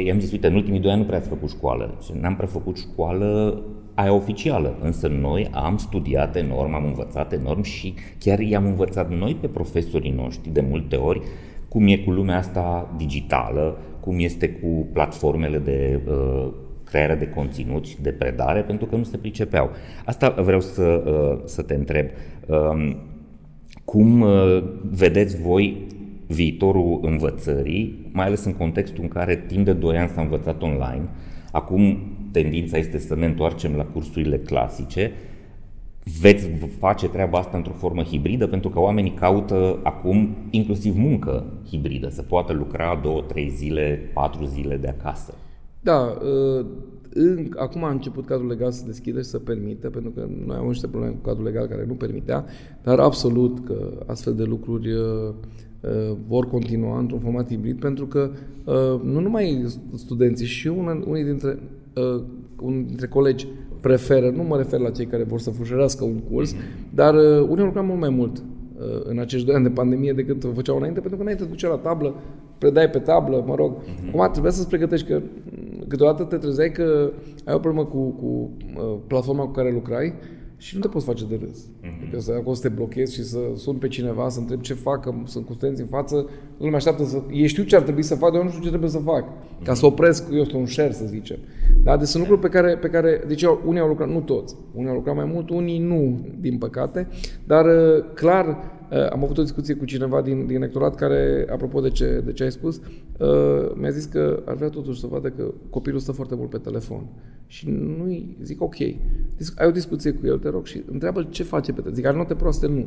i-am zis, uite, în ultimii doi ani nu prea ați făcut școală. Și n-am prea făcut școală aia oficială, însă noi am studiat enorm, am învățat enorm și chiar i-am învățat noi pe profesorii noștri de multe ori cum e cu lumea asta digitală, cum este cu platformele de uh, creare de conținut și de predare, pentru că nu se pricepeau. Asta vreau să, uh, să te întreb. Uh, cum uh, vedeți voi viitorul învățării, mai ales în contextul în care timp de doi ani s-a învățat online, acum tendința este să ne întoarcem la cursurile clasice. Veți face treaba asta într-o formă hibridă, pentru că oamenii caută acum inclusiv muncă hibridă, să poată lucra două, trei zile, patru zile de acasă. Da, în, acum a început cadrul legal să deschidă și să permită, pentru că noi avem niște probleme cu cadrul legal care nu permitea, dar absolut că astfel de lucruri vor continua într-un format hibrid, pentru că nu numai studenții, și unii dintre Uh, unul dintre colegi preferă, nu mă refer la cei care vor să fușerească un curs, dar uh, unii au lucrat mult mai mult uh, în acești doi ani de pandemie decât o făceau înainte, pentru că înainte te duceai la tablă, predai pe tablă, mă rog. Uh-huh. Acum trebuia să-ți pregătești, că câteodată te trezeai că ai o problemă cu, cu uh, platforma cu care lucrai și nu te poți face de râs. Uh-huh. Că să, acolo să te blochezi și să suni pe cineva, să întrebi ce fac, că sunt cu studenți în față, nu mă așteaptă să... Ei știu ce ar trebui să fac, dar eu nu știu ce trebuie să fac. Ca să opresc, eu sunt un share, să zicem. Da? Deci sunt lucruri pe care... Pe care deci unii au lucrat, nu toți, unii au lucrat mai mult, unii nu, din păcate, dar clar am avut o discuție cu cineva din, din rectorat care, apropo de ce, de ce ai spus, mi-a zis că ar vrea totuși să vadă că copilul stă foarte mult pe telefon. Și nu-i zic ok. Ai o discuție cu el, te rog, și întreabă-l ce face pe telefon. Zic, are note proaste? Nu.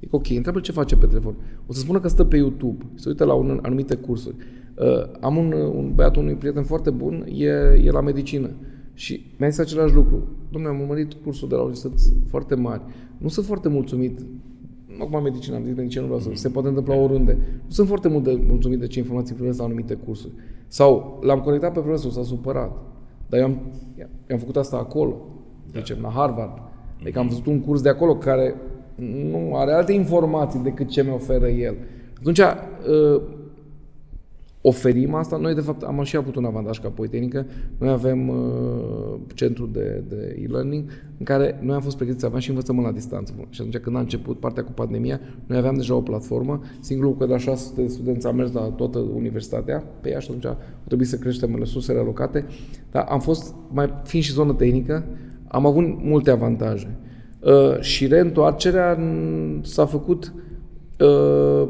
Zic, ok, întreabă-l ce face pe telefon. O să spună că stă pe YouTube, se uită la un, anumite cursuri. Uh, am un, un băiat, unui prieten foarte bun, e, e la medicină și mi-a zis același lucru. Dom'le, am urmărit cursul de la universități foarte mari. Nu sunt foarte mulțumit. Acum medicină, am zis, medicină nu vreau să... Se poate întâmpla oriunde. Nu sunt foarte mult de mulțumit de ce informații primesc la anumite cursuri. Sau l-am conectat pe profesor, s-a supărat. Dar eu am, am făcut asta acolo, zicem, la Harvard. Adică am văzut un curs de acolo care nu are alte informații decât ce mi oferă el. Atunci, uh, oferim asta. Noi, de fapt, am și avut un avantaj ca Politehnică. Noi avem uh, centru de, de e-learning în care noi am fost pregătiți, aveam și învățământ la distanță. Și atunci, când a început partea cu pandemia, noi aveam deja o platformă. Singurul că de la șase sute de studenți am mers la toată universitatea pe ea și atunci a trebuit să creștem resursele alocate. Dar am fost, mai fiind și zonă tehnică, am avut multe avantaje. Uh, și reîntoarcerea s-a făcut... Uh,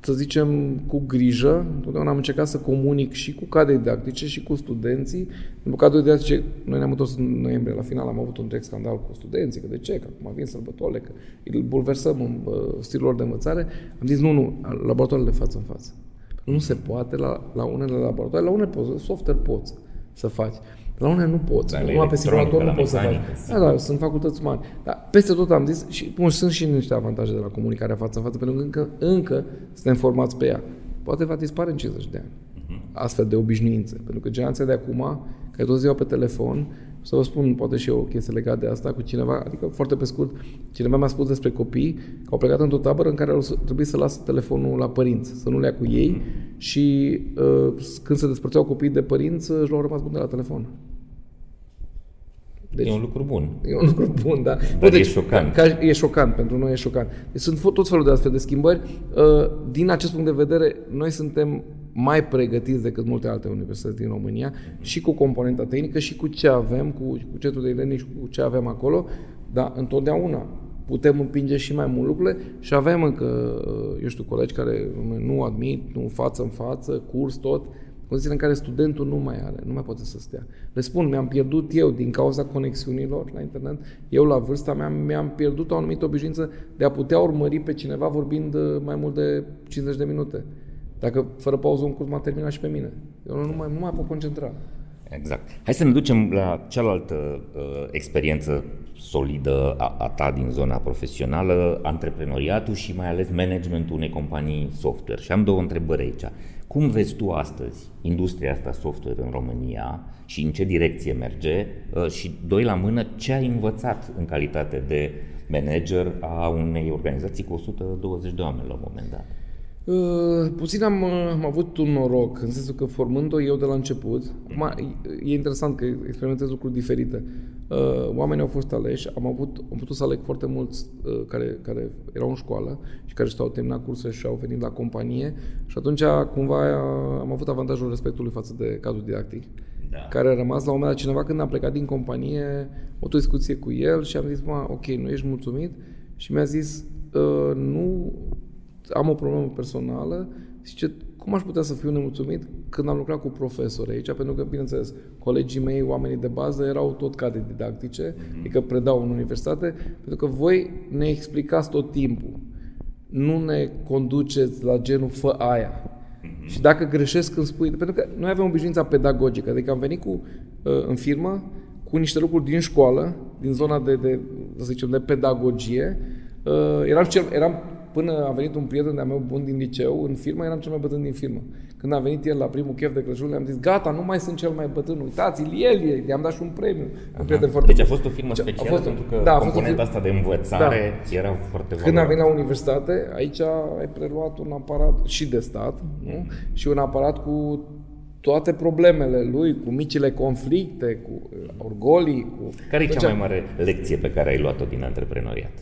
să zicem, cu grijă. Întotdeauna am încercat să comunic și cu cadre didactice și cu studenții. În cadrul didactice, noi ne-am întors în noiembrie, la final am avut un trec scandal cu studenții, că de ce, că acum vin sărbătorile, că îl bulversăm în stilul lor de învățare. Am zis, nu, nu, laboratoarele față în față. Nu se poate la, la unele laboratoare, la unele poți, software poți să faci. La unele nu poți, da, numai pe simulator nu poți să faci. Da, da, sunt facultăți mari. Dar peste tot am zis, și bun, sunt și niște avantaje de la comunicarea față în față, pentru că încă, încă suntem formați pe ea. Poate va dispare în cincizeci de ani. Uh-huh. Astfel de obișnuințe. Pentru că generația de acum, care tot ziua pe telefon, să vă spun, poate și eu o chestie legată de asta cu cineva, adică foarte pe scurt, cineva mi-a spus despre copii că au plecat într-o tabără în care au trebuit să lasă telefonul la părinți, să nu le ia cu ei, uh-huh. și uh, când se despărțeau copiii de părinți, își l-au rămas bun de la telefon. Deci, e un lucru bun. E un lucru bun, da. Dar deci, e șocant. Ca, ca, e șocant, pentru noi e șocant. Deci sunt tot felul de astfel de schimbări. Din acest punct de vedere, noi suntem mai pregătiți decât multe alte universități din România, și cu componenta tehnică, și cu ce avem, cu, cu centrul de e-learning și cu ce avem acolo, dar întotdeauna putem împinge și mai mult lucrurile și avem încă, eu știu, colegi care nu admit, nu față în față, curs, tot, condițiile în care studentul nu mai are, nu mai poate să stea. Le spun, mi-am pierdut eu, din cauza conexiunilor la internet, eu la vârsta mea, mi-am pierdut o anumită obișnuință de a putea urmări pe cineva vorbind mai mult de cincizeci de minute. Dacă fără pauză un curs m-a terminat și pe mine. Eu nu mai, nu mai pot concentra. Exact. Hai să ne ducem la cealaltă uh, experiență solidă a, a ta din zona profesională, antreprenoriatul și mai ales managementul unei companii software. Și am două întrebări aici. Cum vezi tu astăzi industria asta software în România și în ce direcție merge? Și doi la mână, ce ai învățat în calitate de manager a unei organizații cu o sută douăzeci de oameni la un moment dat? Puțin am, am avut un noroc, în sensul că formând-o eu de la început, acum e interesant că experimentez lucruri diferite. Oamenii au fost aleși, am, avut, am putut să aleg foarte mulți care, care erau în școală și care și-au terminat cursurile și au venit la companie și atunci cumva am avut avantajul respectului față de cadrul didactic. Da. Care a rămas la un moment dat. Cineva când a plecat din companie, o discuție cu el și am zis, mă, ok, nu ești mulțumit? Și mi-a zis, nu, am o problemă personală. Zice, cum aș putea să fiu nemulțumit când am lucrat cu profesori aici? Pentru că, bineînțeles, colegii mei, oamenii de bază, erau tot cadre didactice, mm-hmm. adică predau în universitate, pentru că voi ne explicați tot timpul. Nu ne conduceți la genul fă aia. Și dacă greșesc când spui... Pentru că noi avem obișnuința pedagogică. Adică am venit cu, în firmă cu niște lucruri din școală, din zona de, de, să zicem, de pedagogie. Eram, cel, eram până a venit un prieten de-a meu bun din liceu, în firmă, eram cel mai bătrân din firmă. Când a venit el la primul chef de Crăciun, le-am zis, gata, nu mai sunt cel mai bătrân, uitați-l, el e, i-am dat și un premiu. Un prieten foarte... Deci a fost o firmă specială, a fost, pentru că da, componenta fir... asta de învățare da. Era foarte valoare. Când a venit la universitate, aici ai preluat un aparat și de stat, nu? Și un aparat cu toate problemele lui, cu micile conflicte, cu orgolii. Cu... Care e cea mai mare lecție pe care ai luat-o din antreprenoriat?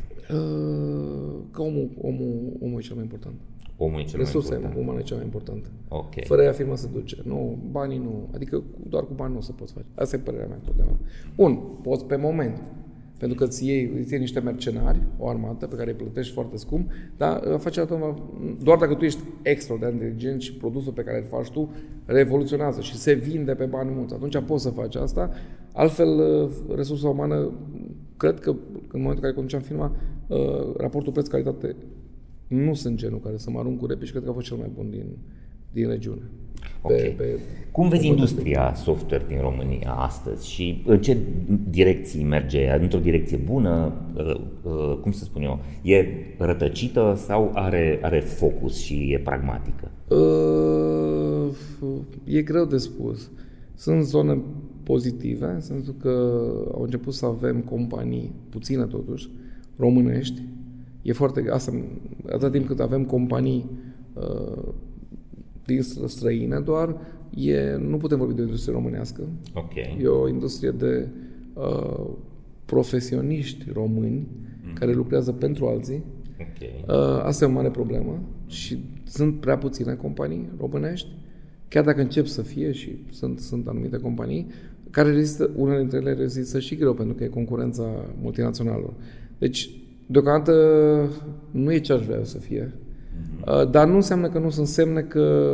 Că omul, omul, omul e cel mai important. Omul e cel mai important. Resursa umană e cea mai importantă. Okay. Fără ea firma se duce. Nu, banii nu. Adică doar cu bani nu se poți face. Asta e părerea mea întotdeauna. Bun, poți pe moment. Pentru că îți iei, îți iei niște mercenari, o armată pe care îi plătești foarte scump, dar face atunci, doar dacă tu ești extraordinar de inteligent și produsul pe care îl faci tu revoluționează și se vinde pe bani mulți. Atunci poți să faci asta. Altfel, resursa umană, cred că în momentul în care conduceam firma, raportul preț-calitate nu sunt genul care să mă arunc cu repi și cred că a fost cel mai bun din, din regiune. Okay. Pe, pe Cum vezi industria software din România astăzi și în ce direcții merge? Într-o direcție bună, cum să spun eu, e rătăcită sau are, are focus și e pragmatică? E greu de spus. Sunt zone pozitive, în sensul că au început să avem companii, puține totuși, românești. E foarte, asta, atâta timp cât avem companii uh, din străine doar, e, nu putem vorbi de o industrie românească. Okay. E o industrie de uh, profesioniști români mm. care lucrează pentru alții. Okay. Uh, asta e o mare problemă și sunt prea puține companii românești, chiar dacă încep să fie și sunt, sunt anumite companii care rezistă, unele dintre ele rezistă și greu pentru că e concurența multinațională. Deci, deocamdată nu e ce aș vrea să fie, mm-hmm. dar nu înseamnă că nu sunt semne că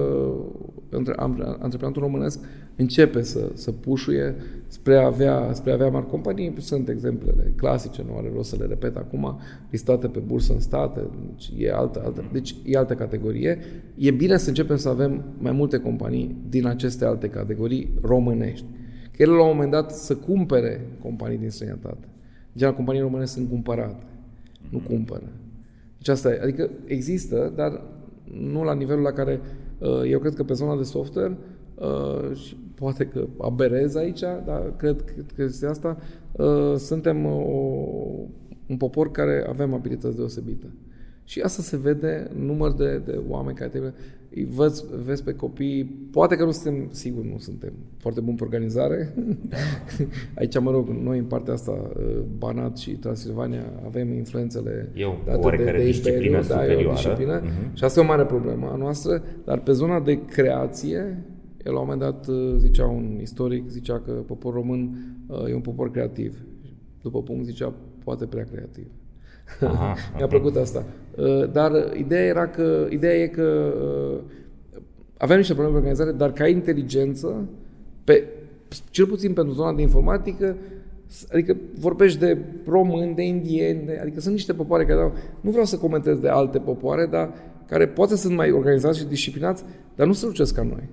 antreprenorul românesc începe să, să pușuie spre a avea, spre a avea mari companii. Sunt exemplele clasice, nu are rost să le repet acum, listate pe bursă în state, deci e altă, altă, deci e altă categorie. E bine să începem să avem mai multe companii din aceste alte categorii românești. Că ele la un moment dat să cumpere companii din străinătate. Genul companii române sunt cumpărate, nu cumpără. Deci asta e. Adică există, dar nu la nivelul la care eu cred că pe zona de software și poate că aberez aici, dar cred că este asta, suntem o, un popor care avem abilități deosebite. Și asta se vede în număr de, de oameni care trebuie, îi văz, vezi pe copii, poate că nu suntem, sigur nu suntem foarte buni pe organizare. Aici, mă rog, noi în partea asta, Banat și Transilvania, avem influențele eu, date de, de disciplină imperiu, da, e o disciplină. Uh-huh. Și asta e o mare problemă a noastră, dar pe zona de creație, el, la un moment dat, zicea un istoric, zicea că poporul român e un popor creativ. După punct, zicea, poate prea creativ. Aha, mi-a plăcut asta. Dar ideea era că ideea e că aveam niște probleme de organizare, dar ca inteligență, pe, cel puțin pentru zona de informatică, adică vorbești de români, de indieni, de, adică sunt niște popoare care dau, nu vreau să comentez de alte popoare, dar care poate sunt mai organizați și disciplinați, dar nu se lucesc ca noi.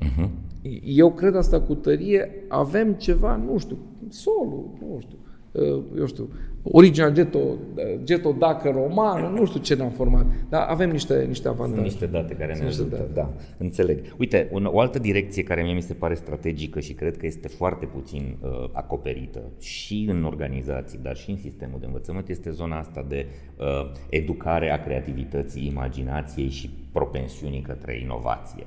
Uh-huh. Eu cred asta cu tărie, avem ceva, nu știu, solul, nu știu, eu știu, originea ghetto, ghetto dacă romană, nu știu ce ne-am format, dar avem niște, niște avantaje. Sunt niște date care ne ajută, da, înțeleg. Uite, un, o altă direcție care mie mi se pare strategică și cred că este foarte puțin uh, acoperită și în organizații, dar și în sistemul de învățământ, este zona asta de uh, educare a creativității, imaginației și propensiunii către inovație.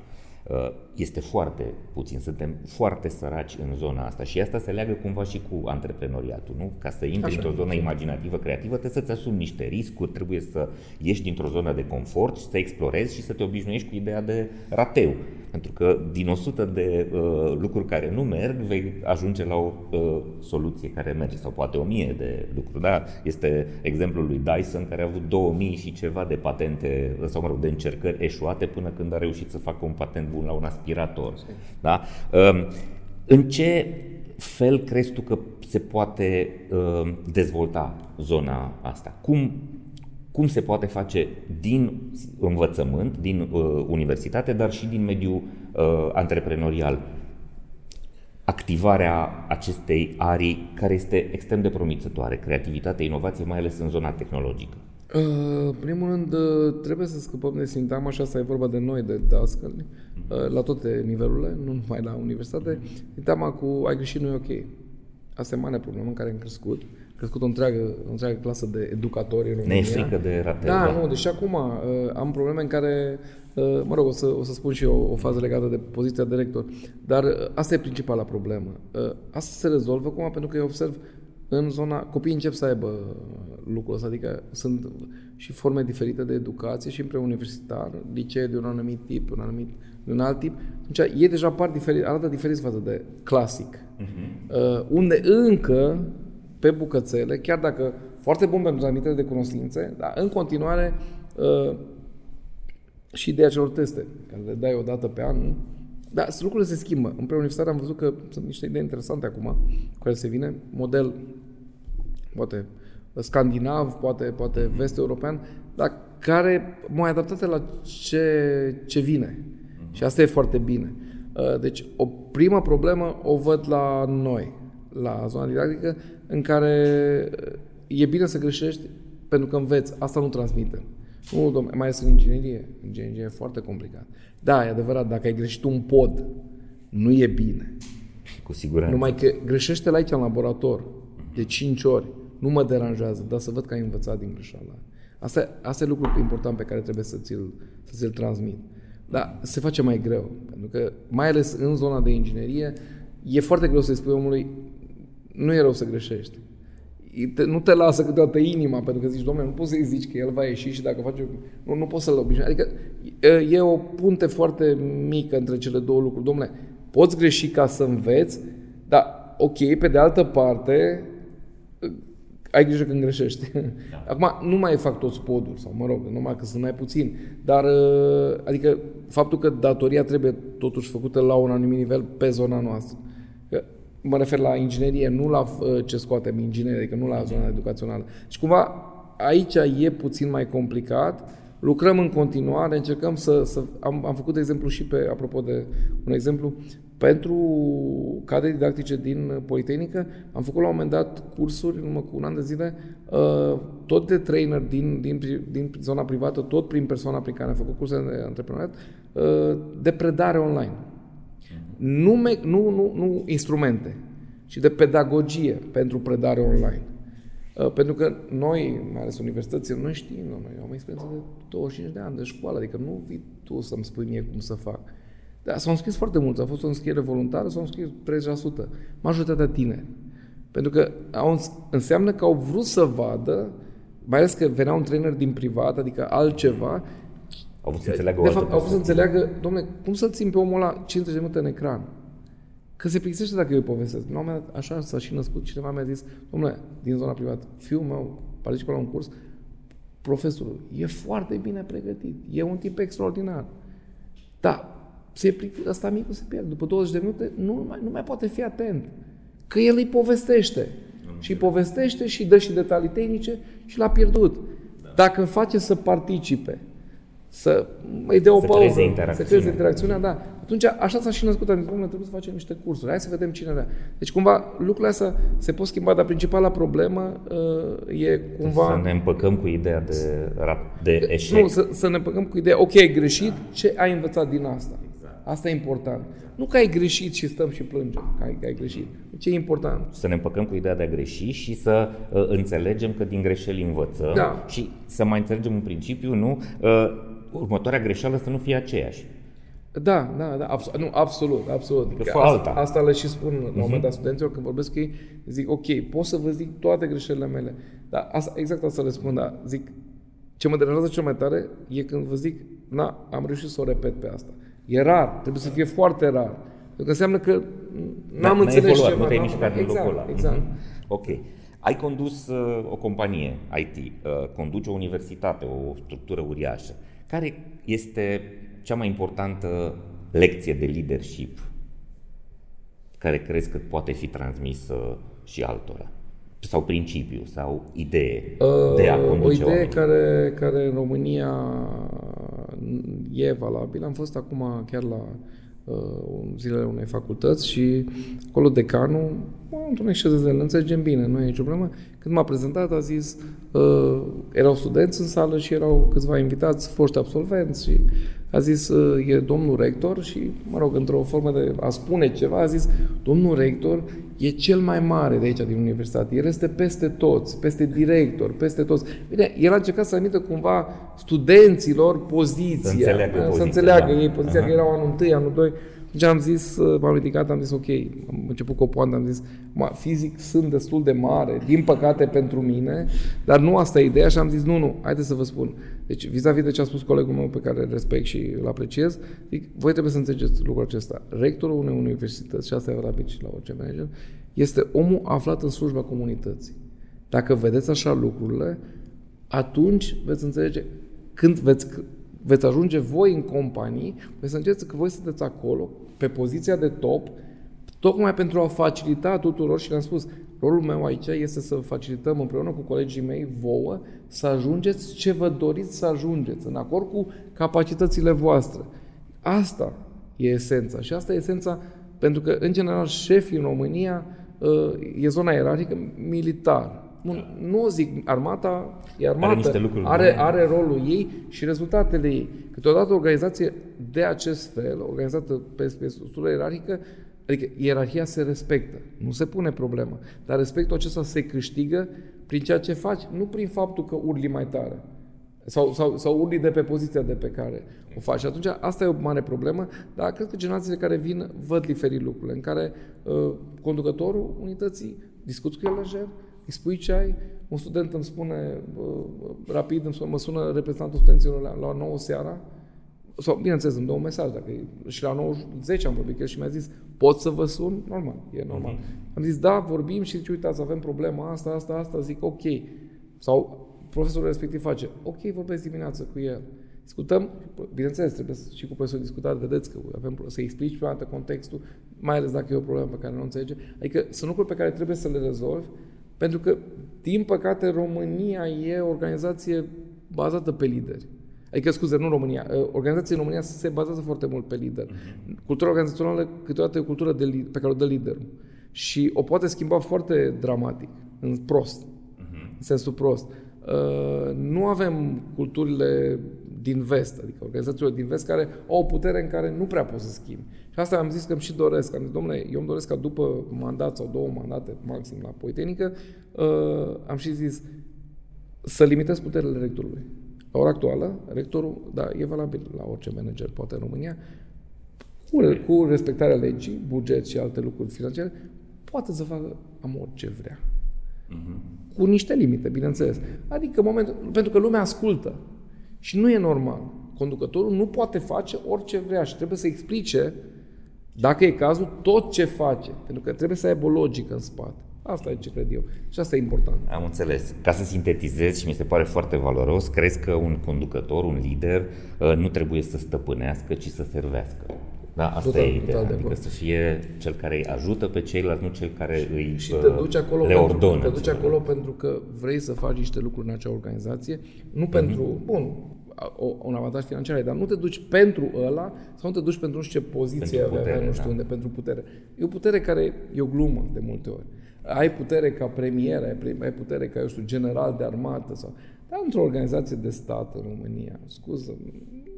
Este foarte puțin, suntem foarte săraci în zona asta și asta se leagă cumva și cu antreprenoriatul, nu? Ca să intri într-o zonă imaginativă, creativă, trebuie să-ți asumi niște riscuri, trebuie să ieși dintr-o zonă de confort, să explorezi și să te obișnuiești cu ideea de rateu. Pentru că din o sută de uh, lucruri care nu merg, vei ajunge la o uh, soluție care merge, sau poate o mie de lucruri, da? Este exemplul lui Dyson, care a avut două mii și ceva de patente, sau mă rog, de încercări eșuate până când a reușit să facă un patent bun la un aspirator. Da? În ce fel crezi tu că se poate dezvolta zona asta? Cum, cum se poate face din învățământ, din universitate, dar și din mediul antreprenorial, activarea acestei arii care este extrem de promițătoare, creativitate, inovație, mai ales în zona tehnologică? În primul rând, trebuie să scăpăm de sintagma, și asta e vorba de noi, de dascăli, la toate nivelurile, nu numai la universitate, sintagma cu ai greșit, nu e ok. Asta e mare problemă în care am crescut, crescut o întreagă, o întreagă clasă de educatori în România. Ne e frică de ratele. Da, nu, deci acum am probleme în care, mă rog, o să, o să spun și eu o fază legată de poziția de rector, dar asta e principala problemă. Asta se rezolvă acum pentru că eu observ în zona, copiii încep să aibă lucrul ăsta, adică sunt și forme diferite de educație și în preuniversitar, licee de un anumit tip, un anumit, de un alt tip, atunci ei deja par diferit, arată diferit față de clasic, uh-huh. uh, unde încă, pe bucățele, chiar dacă foarte bun pentru transmitere de cunoștințe, dar în continuare uh, și ideea celor teste, care le dai o dată pe an, nu? Dar lucrurile se schimbă. În preuniversitar am văzut că sunt niște idei interesante acum cu care se vine, model poate scandinav, poate, poate vest-european, dar care mai adaptate la ce, ce vine. Uh-huh. Și asta e foarte bine. Deci o primă problemă o văd la noi, la zona didactică, în care e bine să greșești pentru că înveți. Asta nu transmitem. Nu, dom'le, mai este în inginerie. Inginerie e foarte complicat. Da, e adevărat, dacă ai greșit un pod, nu e bine. Cu siguranță. Numai că greșește la aici în laborator de cinci ori. Nu mă deranjează, dar să văd că ai învățat din greșeala. Asta, asta e lucrul important pe care trebuie să ți-l, să ți-l transmit. Dar se face mai greu, pentru că, mai ales în zona de inginerie, e foarte greu să-i spui omului, nu e rău să greșești. Nu te lasă câteodată inima, pentru că zici, dom'le, nu poți să-i zici că el va ieși și dacă face... Nu, nu poți să-l obișnuiești. Adică e o punte foarte mică între cele două lucruri. Dom'le, poți greși ca să înveți, dar ok, pe de altă parte, ai grijă când greșești. Da. Acum, nu mai fac toți poduri, sau mă rog, numai că sunt mai puțin, dar adică faptul că datoria trebuie totuși făcută la un anumit nivel pe zona noastră. Mă refer la inginerie, nu la ce scoatem inginerie, adică nu la zona educațională. Și cumva aici e puțin mai complicat, lucrăm în continuare, încercăm să... să am, am făcut exemplu și pe, apropo de un exemplu, pentru cadre didactice din Politehnică, am făcut la un moment dat cursuri, în urmă cu un an de zile, tot de trainer din, din, din zona privată, tot prin persoana prin care am făcut cursurile de antreprenoriat, de predare online. Nu, me- nu, nu, nu instrumente, ci de pedagogie pentru predare online. Pentru că noi, mai ales universitățile, noi știm, noi am experiență de douăzeci și cinci de ani de școală, adică nu vii tu să-mi spui mie cum să fac. Dar s-au înscris foarte mulți, a fost o înscriere voluntară, s-au înscris treizeci la sută, majoritatea tineri. Pentru că au, înseamnă că au vrut să vadă, mai ales că venea un trainer din privat, adică altceva, Au vrut să înțeleagă, de fapt, au vrut să înțeleagă, dom'le, cum să-l țin pe omul ăla cincizeci de minute în ecran? Că se plictisește dacă eu îi povestesc. La un moment dat, așa s-a și născut, cineva mi-a zis, dom'le, din zona privată, fiul meu participă la un curs, profesorul e foarte bine pregătit, e un tip extraordinar. Da, se plictisește, ăsta micul se pierde, după douăzeci de minute nu mai, nu mai poate fi atent, că el îi povestește. Mm-hmm. Și îi povestește și dă și detalii tehnice și l-a pierdut. Da. Dacă îl face să participe, să îi dea o să pauză, să creeze interacțiunea, da. Atunci, așa s-a și născut, am zis, trebuie să facem niște cursuri, hai să vedem cine vrea. Deci, cumva, lucrurile astea se pot schimba, dar principala problemă uh, e cumva... Să ne împăcăm cu ideea de, de eșec. Nu, să, să ne împăcăm cu ideea, ok, ai greșit, da. Ce ai învățat din asta? Exact. Asta e important. Nu că ai greșit și stăm și plângem că ai, că ai greșit. Ce e important? Să ne împăcăm cu ideea de a greși și să uh, înțelegem că din greșeli învățăm, da. Și să mai înțelegem în principiu, nu... Uh, următoarea greșeală să nu fie aceeași. Da, da, da, abs- nu, absolut, absolut. Adică asta, asta le și spun în momentul uh-huh. studenților când vorbesc cu ei, zic, ok, pot să vă zic toate greșelile mele, dar asta, exact asta le spun, da, zic, ce mă deranjează cel mai tare e când vă zic, na, am reușit să o repet pe asta. E rar, trebuie să fie foarte rar, pentru că înseamnă că n-am da, înțeles evoluat, ceva. Nu te-ai mișcat din locul ăla. Exact, exact. Uh-huh. Ok. Ai condus uh, o companie I T, uh, conduci o universitate, o structură uriașă. Care este cea mai importantă lecție de leadership care crezi că poate fi transmisă și altora? Sau principiu, sau idee de a conduce oamenii? O idee care, care în România e valabilă. Am fost acum chiar la zilele unei facultăți și acolo decanul, mă întâlnesc și de ne înțelegem bine, nu e nicio problemă. Când m-a prezentat a zis, uh, erau studenți în sală și erau câțiva invitați, foști absolvenți și a zis, uh, e domnul rector și, mă rog, într-o formă de a spune ceva, a zis, domnul rector e cel mai mare de aici, din universitate, el este peste toți, peste director, peste toți. Bine, el a încercat să admită cumva studenților poziția, să înțeleagă, poziția, să înțeleagă da. Ei poziția, uh-huh. că erau anul întâi, anul doi. Deci am zis, m-am ridicat, am zis ok, am început cu o poantă, am zis, mă, fizic sunt destul de mare, din păcate pentru mine, dar nu asta e ideea și am zis, nu, nu, haideți să vă spun. Deci vis-a-vis de ce a spus colegul meu pe care îl respect și îl apreciez, zic, voi trebuie să înțelegeți lucrul acesta. Rectorul unei universități, și asta e valabil și la orice manager, este omul aflat în slujba comunității. Dacă vedeți așa lucrurile, atunci veți înțelege când veți... veți ajunge voi în companii, veți încercați că voi sunteți acolo, pe poziția de top, tocmai pentru a facilita tuturor și le-am spus, rolul meu aici este să facilităm împreună cu colegii mei vouă să ajungeți ce vă doriți să ajungeți, în acord cu capacitățile voastre. Asta e esența și asta e esența pentru că, în general, șefii în România e zona ierarhică militară. Bun, nu zic, armata e armată, are, are, are rolul ei și rezultatele ei. Câteodată o organizație de acest fel, organizată pe, pe structură ierarhică, adică ierarhia se respectă, nu se pune problemă, dar respectul acesta se câștigă prin ceea ce faci, nu prin faptul că urli mai tare sau, sau, sau urli de pe poziția de pe care o faci. Și atunci asta e o mare problemă, dar cred că generațiile care vin văd diferit lucrurile, în care uh, conducătorul unității discuți cu el lejer, îi spui ce ai, un student îmi spune uh, rapid, îmi spune, mă sună reprezentantul studenților la, la nouă seara, sau bineînțeles îmi dă un mesaj, dacă e, și la nouă zece am vorbit că el și mi-a zis, pot să vă sun? Normal, e normal. Mm-hmm. Am zis, da, vorbim și zice, uitați, avem problema asta, asta, asta, zic, ok. Sau profesorul respectiv face, ok, vorbesc dimineață cu el. Discutăm, bineînțeles, trebuie și cu profesorul discutat, vedeți că avem să explici pe altă contextul, mai ales dacă e o problemă pe care nu o înțelege. Adică sunt lucruri pe care trebuie să le rezolvi. Pentru că, din păcate, România e o organizație bazată pe lideri. Adică, scuze, nu România. Organizația în România se bazează foarte mult pe lideri. Cultura organizațională, câteodată, e o cultură de, pe care o dă liderul. Și o poate schimba foarte dramatic, în prost, uh-huh. în sensul prost. Uh, nu avem culturile din vest, adică organizațiile din vest care au o putere în care nu prea poți să schimbi. Și asta am zis că îmi și doresc. Am zis, domnule, eu îmi doresc ca după mandat sau două mandate maxim la Politehnică, uh, am și zis să limitez puterile rectorului. La ora actuală, rectorul, da, e valabil la orice manager, poate în România, cu respectarea legii, buget și alte lucruri financiare, poate să facă am orice vrea. Uh-huh. Cu niște limite, bineînțeles. Adică, în momentul, pentru că lumea ascultă. Și nu e normal. Conducătorul nu poate face orice vrea și trebuie să explice, dacă e cazul, tot ce face. Pentru că trebuie să aibă o logică în spate. Asta e ce cred eu. Și asta e important. Am înțeles. Ca să sintetizez și mi se pare foarte valoros, crezi că un conducător, un lider, nu trebuie să stăpânească, ci să servească. Da, asta total, e ideea. Adică să fie cel care îi ajută pe ceilalți, nu cel care îi și te duci acolo le pentru, ordonă. Te duci acolo pentru că vrei să faci niște lucruri în acea organizație, nu mm-hmm. pentru... Bun, o, un avantaj financiar, dar nu te duci pentru ăla sau nu te duci pentru nu știu ce poziție, pentru putere, avea, nu știu da. unde, pentru putere. E o putere care e o glumă de multe ori. Ai putere ca premier, ai, ai putere ca, eu știu, general de armată sau... Dar într-o organizație de stat în România, scuză,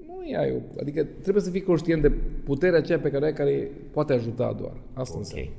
nu ai o... Adică trebuie să fii conștient de puterea aceea pe care ai, care poate ajuta doar. Asta înseamnă.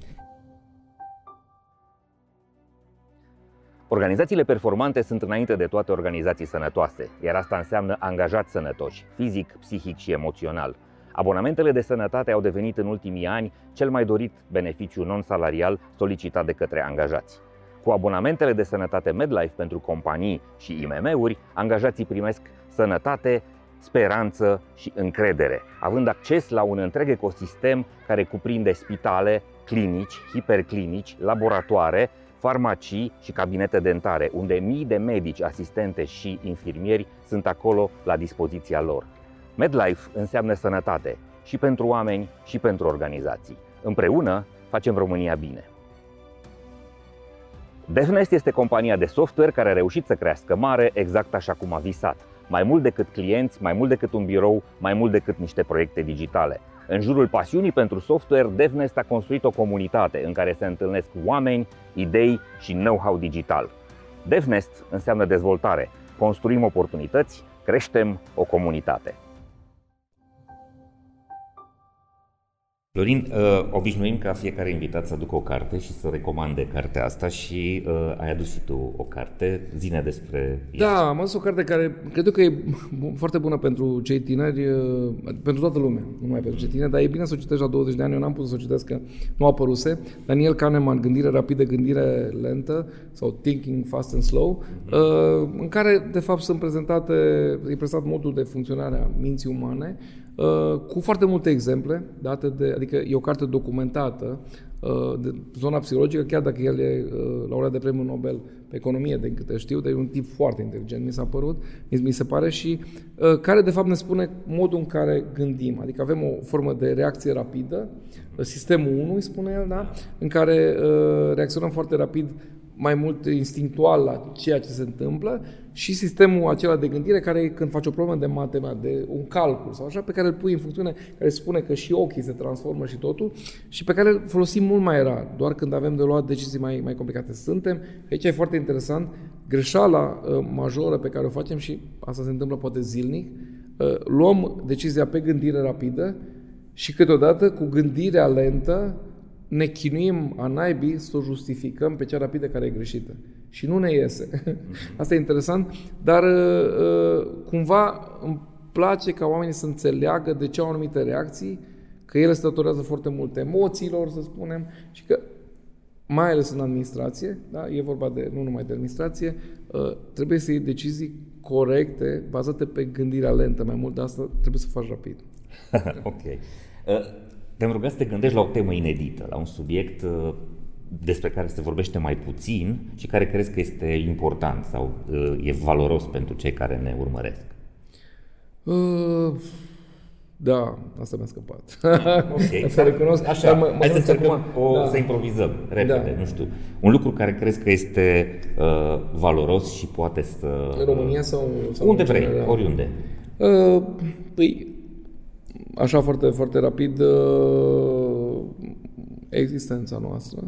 Organizațiile performante sunt înainte de toate organizații sănătoase, iar asta înseamnă angajați sănătoși, fizic, psihic și emoțional. Abonamentele de sănătate au devenit în ultimii ani cel mai dorit beneficiu non-salarial solicitat de către angajați. Cu abonamentele de sănătate MedLife pentru companii și I M M-uri, angajații primesc sănătate, speranță și încredere, având acces la un întreg ecosistem care cuprinde spitale, clinici, hiperclinici, laboratoare, farmacii și cabinete dentare, unde mii de medici, asistente și infirmieri sunt acolo la dispoziția lor. MedLife înseamnă sănătate și pentru oameni și pentru organizații. Împreună facem România bine. DevNest este compania de software care a reușit să crească mare exact așa cum a visat. Mai mult decât clienți, mai mult decât un birou, mai mult decât niște proiecte digitale. În jurul pasiunii pentru software, DevNest a construit o comunitate în care se întâlnesc oameni, idei și know-how digital. DevNest înseamnă dezvoltare. Construim oportunități, creștem o comunitate. Florin, obișnuim ca fiecare invitat să aducă o carte și să recomande cartea asta și uh, ai adus și tu o carte. Zi-ne despre ea. Da, am adus o carte care cred că e foarte bună pentru cei tineri, pentru toată lumea, nu numai pentru cei tineri, dar e bine să o citești la douăzeci de ani. Eu n-am putut să o citesc că nu apăruse. Daniel Kahneman, Gândire rapidă, gândire lentă sau Thinking Fast and Slow, uh-huh. în care de fapt sunt prezentate, e prezentat modul de funcționare a minții umane, cu foarte multe exemple date de, adică e o carte documentată de zona psihologică, chiar dacă el e laureat de premiul Nobel pe economie, de câte știu, dar e un tip foarte inteligent, mi s-a părut, mi se pare, și care de fapt ne spune modul în care gândim, adică avem o formă de reacție rapidă, sistemul unu, îi spune el, da? În care reacționăm foarte rapid, mai mult instinctual la ceea ce se întâmplă, și sistemul acela de gândire care când faci o problemă de matematică, de un calcul sau așa, pe care îl pui în funcțiune, care spune că și ochii se transformă și totul, și pe care îl folosim mult mai rar, doar când avem de luat decizii mai, mai complicate. Suntem, aici e foarte interesant, greșeala majoră pe care o facem, și asta se întâmplă poate zilnic, luăm decizia pe gândire rapidă și câteodată cu gândirea lentă ne chinuim a naibii să o justificăm pe cea rapidă care e greșită. Și nu ne iese. Asta e interesant, dar cumva îmi place ca oamenii să înțeleagă de ce au anumite reacții, că ele se datorează foarte mult emoțiilor, să spunem, și că, mai ales în administrație, da? E vorba de, nu numai de administrație, trebuie să iei decizii corecte, bazate pe gândirea lentă, mai mult de asta trebuie să faci rapid. Ok. Te-am rugat să te gândești la o temă inedită, la un subiect despre care se vorbește mai puțin și care crezi că este important sau e valoros pentru cei care ne urmăresc. Uh, da, asta mi-a scăpat. Ah, ok, să recunosc. Așa, mă, mă hai să încercăm o, da. să improvizăm repede, da. nu știu. Un lucru care crezi că este uh, valoros și poate să... În România sau... sau unde vrei, general. Oriunde. Uh, păi... Așa foarte, foarte rapid, existența noastră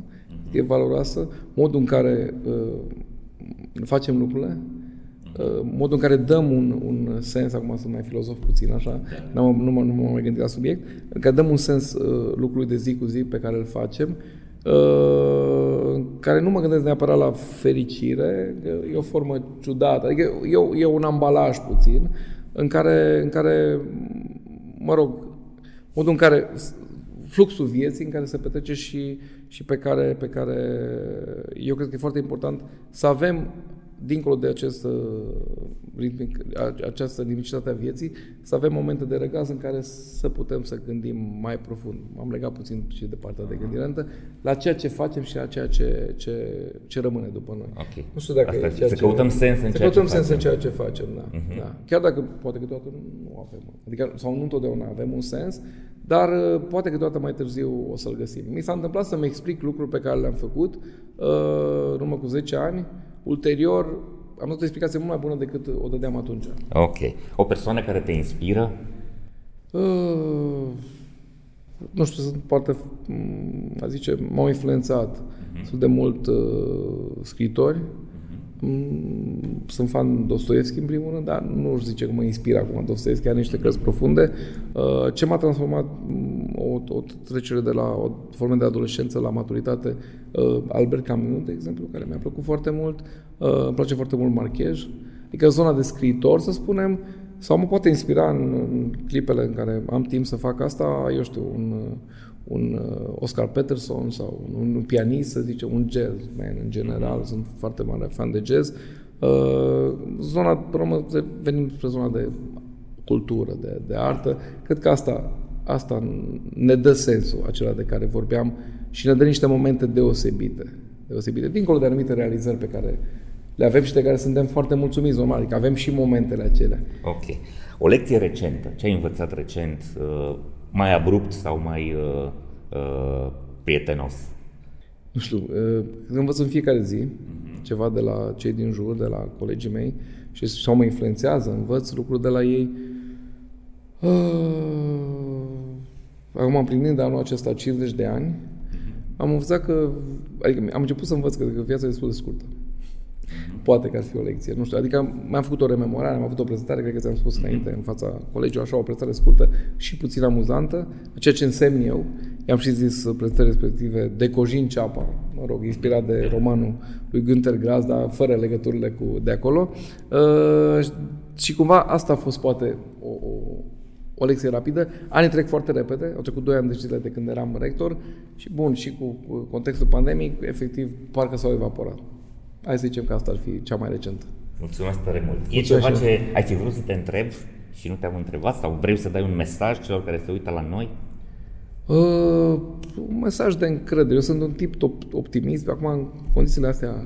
e valoroasă, modul în care facem lucrurile, modul în care dăm un, un sens, acum sunt mai filozof puțin așa, nu m-am mai gândit la subiect, că dăm un sens lucrului de zi cu zi pe care îl facem, care nu mă gândesc neapărat la fericire, e o formă ciudată, adică e, e un ambalaj puțin, în care, în care mă rog, modul în care fluxul vieții în care se petrece și, și pe, care, pe care eu cred că e foarte important să avem, dincolo de acest ritmic, această dinamicitate a vieții, să avem momente de răgaz în care să putem să gândim mai profund. Am legat puțin și de partea de gândire lentă, la ceea ce facem și la ceea ce, ce, ce rămâne după noi. Okay. Nu știu dacă asta e ceea să ce... căutăm sens în, să ceea, căutăm ce sens în ceea ce facem. Da, uh-huh. da. Chiar dacă poate câteodată nu avem, adică, sau nu întotdeauna avem un sens, dar poate câteodată mai târziu o să-l găsim. Mi s-a întâmplat să-mi explic lucruri pe care le-am făcut în urmă cu zece ani. Ulterior, am dat o explicație mult mai bună decât o dădeam atunci. Ok. O persoană care te inspiră? Uh, nu știu, sunt foarte, a zice, m-au influențat. Uh-huh. Sunt de mult uh, scriitori. Sunt fan Dostoievski în primul rând, dar nu își zice că mă inspiră acum. Dostoievski are niște cărți profunde. Ce m-a transformat o, o trecere de la o formă de adolescență la maturitate? Albert Camus, de exemplu, care mi-a plăcut foarte mult. Îmi place foarte mult Marquez. Adică zona de scriitor, să spunem, sau mă poate inspira în clipele în care am timp să fac asta, eu știu, un, un Oscar Peterson sau un, un pianist, să zicem, un jazzman în general, sunt foarte mare fan de jazz. Zona, venim spre zona de cultură, de, de artă, cred că asta, asta ne dă sensul acela de care vorbeam și ne dă niște momente deosebite, deosebite, dincolo de anumite realizări pe care le avem și de care suntem foarte mulțumiți, normal, adică avem și momentele acelea. Ok. O lecție recentă, ce ai învățat recent, mai abrupt sau mai uh, uh, prietenos? Nu știu, uh, învăț în fiecare zi uh-huh. ceva de la cei din jur, de la colegii mei și sau mă influențează, învăț lucruri de la ei. Uh, acum am plinit de anul acesta cincizeci de ani, uh-huh. am învățat că, adică am început să învăț că, că viața e destul de scurtă. Poate că ar fi o lecție, nu știu, adică mi-am făcut o rememorare, am avut o prezentare, cred că ți-am spus înainte, în fața colegilor, așa, o prezentare scurtă și puțin amuzantă, ceea ce însemn eu, i-am și zis prezentări respective de Cojin Ceapa, mă rog, inspirat de romanul lui Günter Grass, dar fără legăturile cu de acolo, uh, și cumva asta a fost poate o, o, o lecție rapidă. Anii trec foarte repede, au trecut doi ani de zile de când eram rector și bun, și cu contextul pandemic, efectiv, parcă s-au evaporat. Hai să zicem că asta ar fi cea mai recentă. Mulțumesc tare mult. E ceva ce ai fi vrut să te întreb și nu te-am întrebat sau vrei să dai un mesaj celor care se uită la noi? Uh, un mesaj de încredere. Eu sunt un tip optimist. Acum, în condițiile astea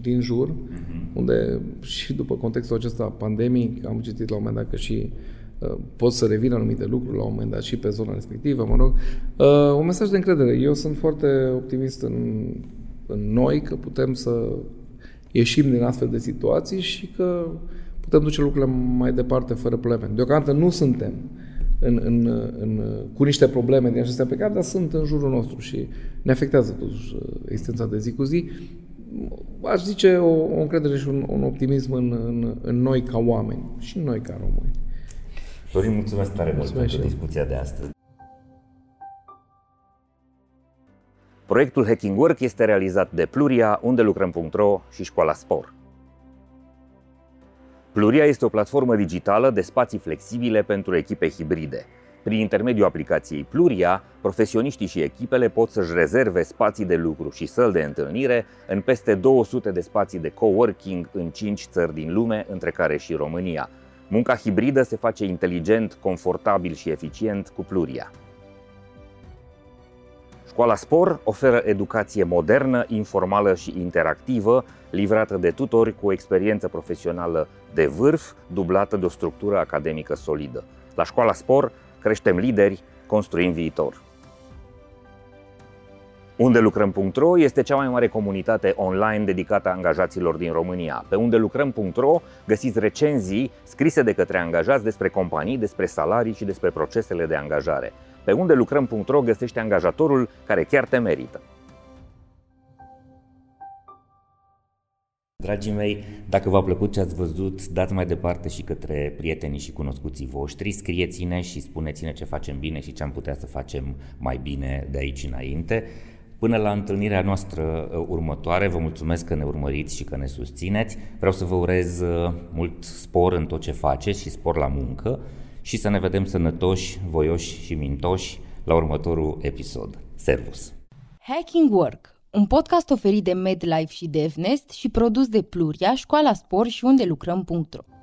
din jur, uh-huh. unde și după contextul acesta pandemic, am citit la un moment dat că și uh, pot să revin anumite lucruri la un moment dat și pe zona respectivă, mă rog. Uh, un mesaj de încredere. Eu sunt foarte optimist în, în noi, că putem să ieșim din astfel de situații și că putem duce lucrurile mai departe fără probleme. Deocamdată nu suntem în, în, în, cu niște probleme din acestea pe care, dar sunt în jurul nostru și ne afectează totuși existența de zi cu zi. Aș zice o, o încredere și un, un optimism în, în, în noi ca oameni și în noi ca români. Florin, mulțumesc tare mult pentru discuția de astăzi. Proiectul Hacking Work este realizat de Pluria, Undelucram punct ro și Școala Spor. Pluria este o platformă digitală de spații flexibile pentru echipe hibride. Prin intermediul aplicației Pluria, profesioniștii și echipele pot să-și rezerve spații de lucru și săli de întâlnire în peste două sute de spații de coworking în cinci țări din lume, între care și România. Munca hibridă se face inteligent, confortabil și eficient cu Pluria. Școala Spor oferă educație modernă, informală și interactivă, livrată de tutori cu o experiență profesională de vârf, dublată de o structură academică solidă. La Școala Spor creștem lideri, construim viitor. Undelucrăm punct ro este cea mai mare comunitate online dedicată a angajaților din România. Pe undelucrăm punct ro găsiți recenzii scrise de către angajați despre companii, despre salarii și despre procesele de angajare. Pe undelucrăm punct ro găsește angajatorul care chiar te merită. Dragii mei, dacă v-a plăcut ce ați văzut, dați mai departe și către prietenii și cunoscuții voștri, scrieți-ne și spuneți-ne ce facem bine și ce am putea să facem mai bine de aici înainte. Până la întâlnirea noastră următoare, vă mulțumesc că ne urmăriți și că ne susțineți. Vreau să vă urez mult spor în tot ce faceți și spor la muncă. Și să ne vedem sănătoși, voioși și mintoși la următorul episod. Servus! Hacking Work, un podcast oferit de MedLife și DevNest și produs de Pluria, Școala Spor și undelucrăm punct ro.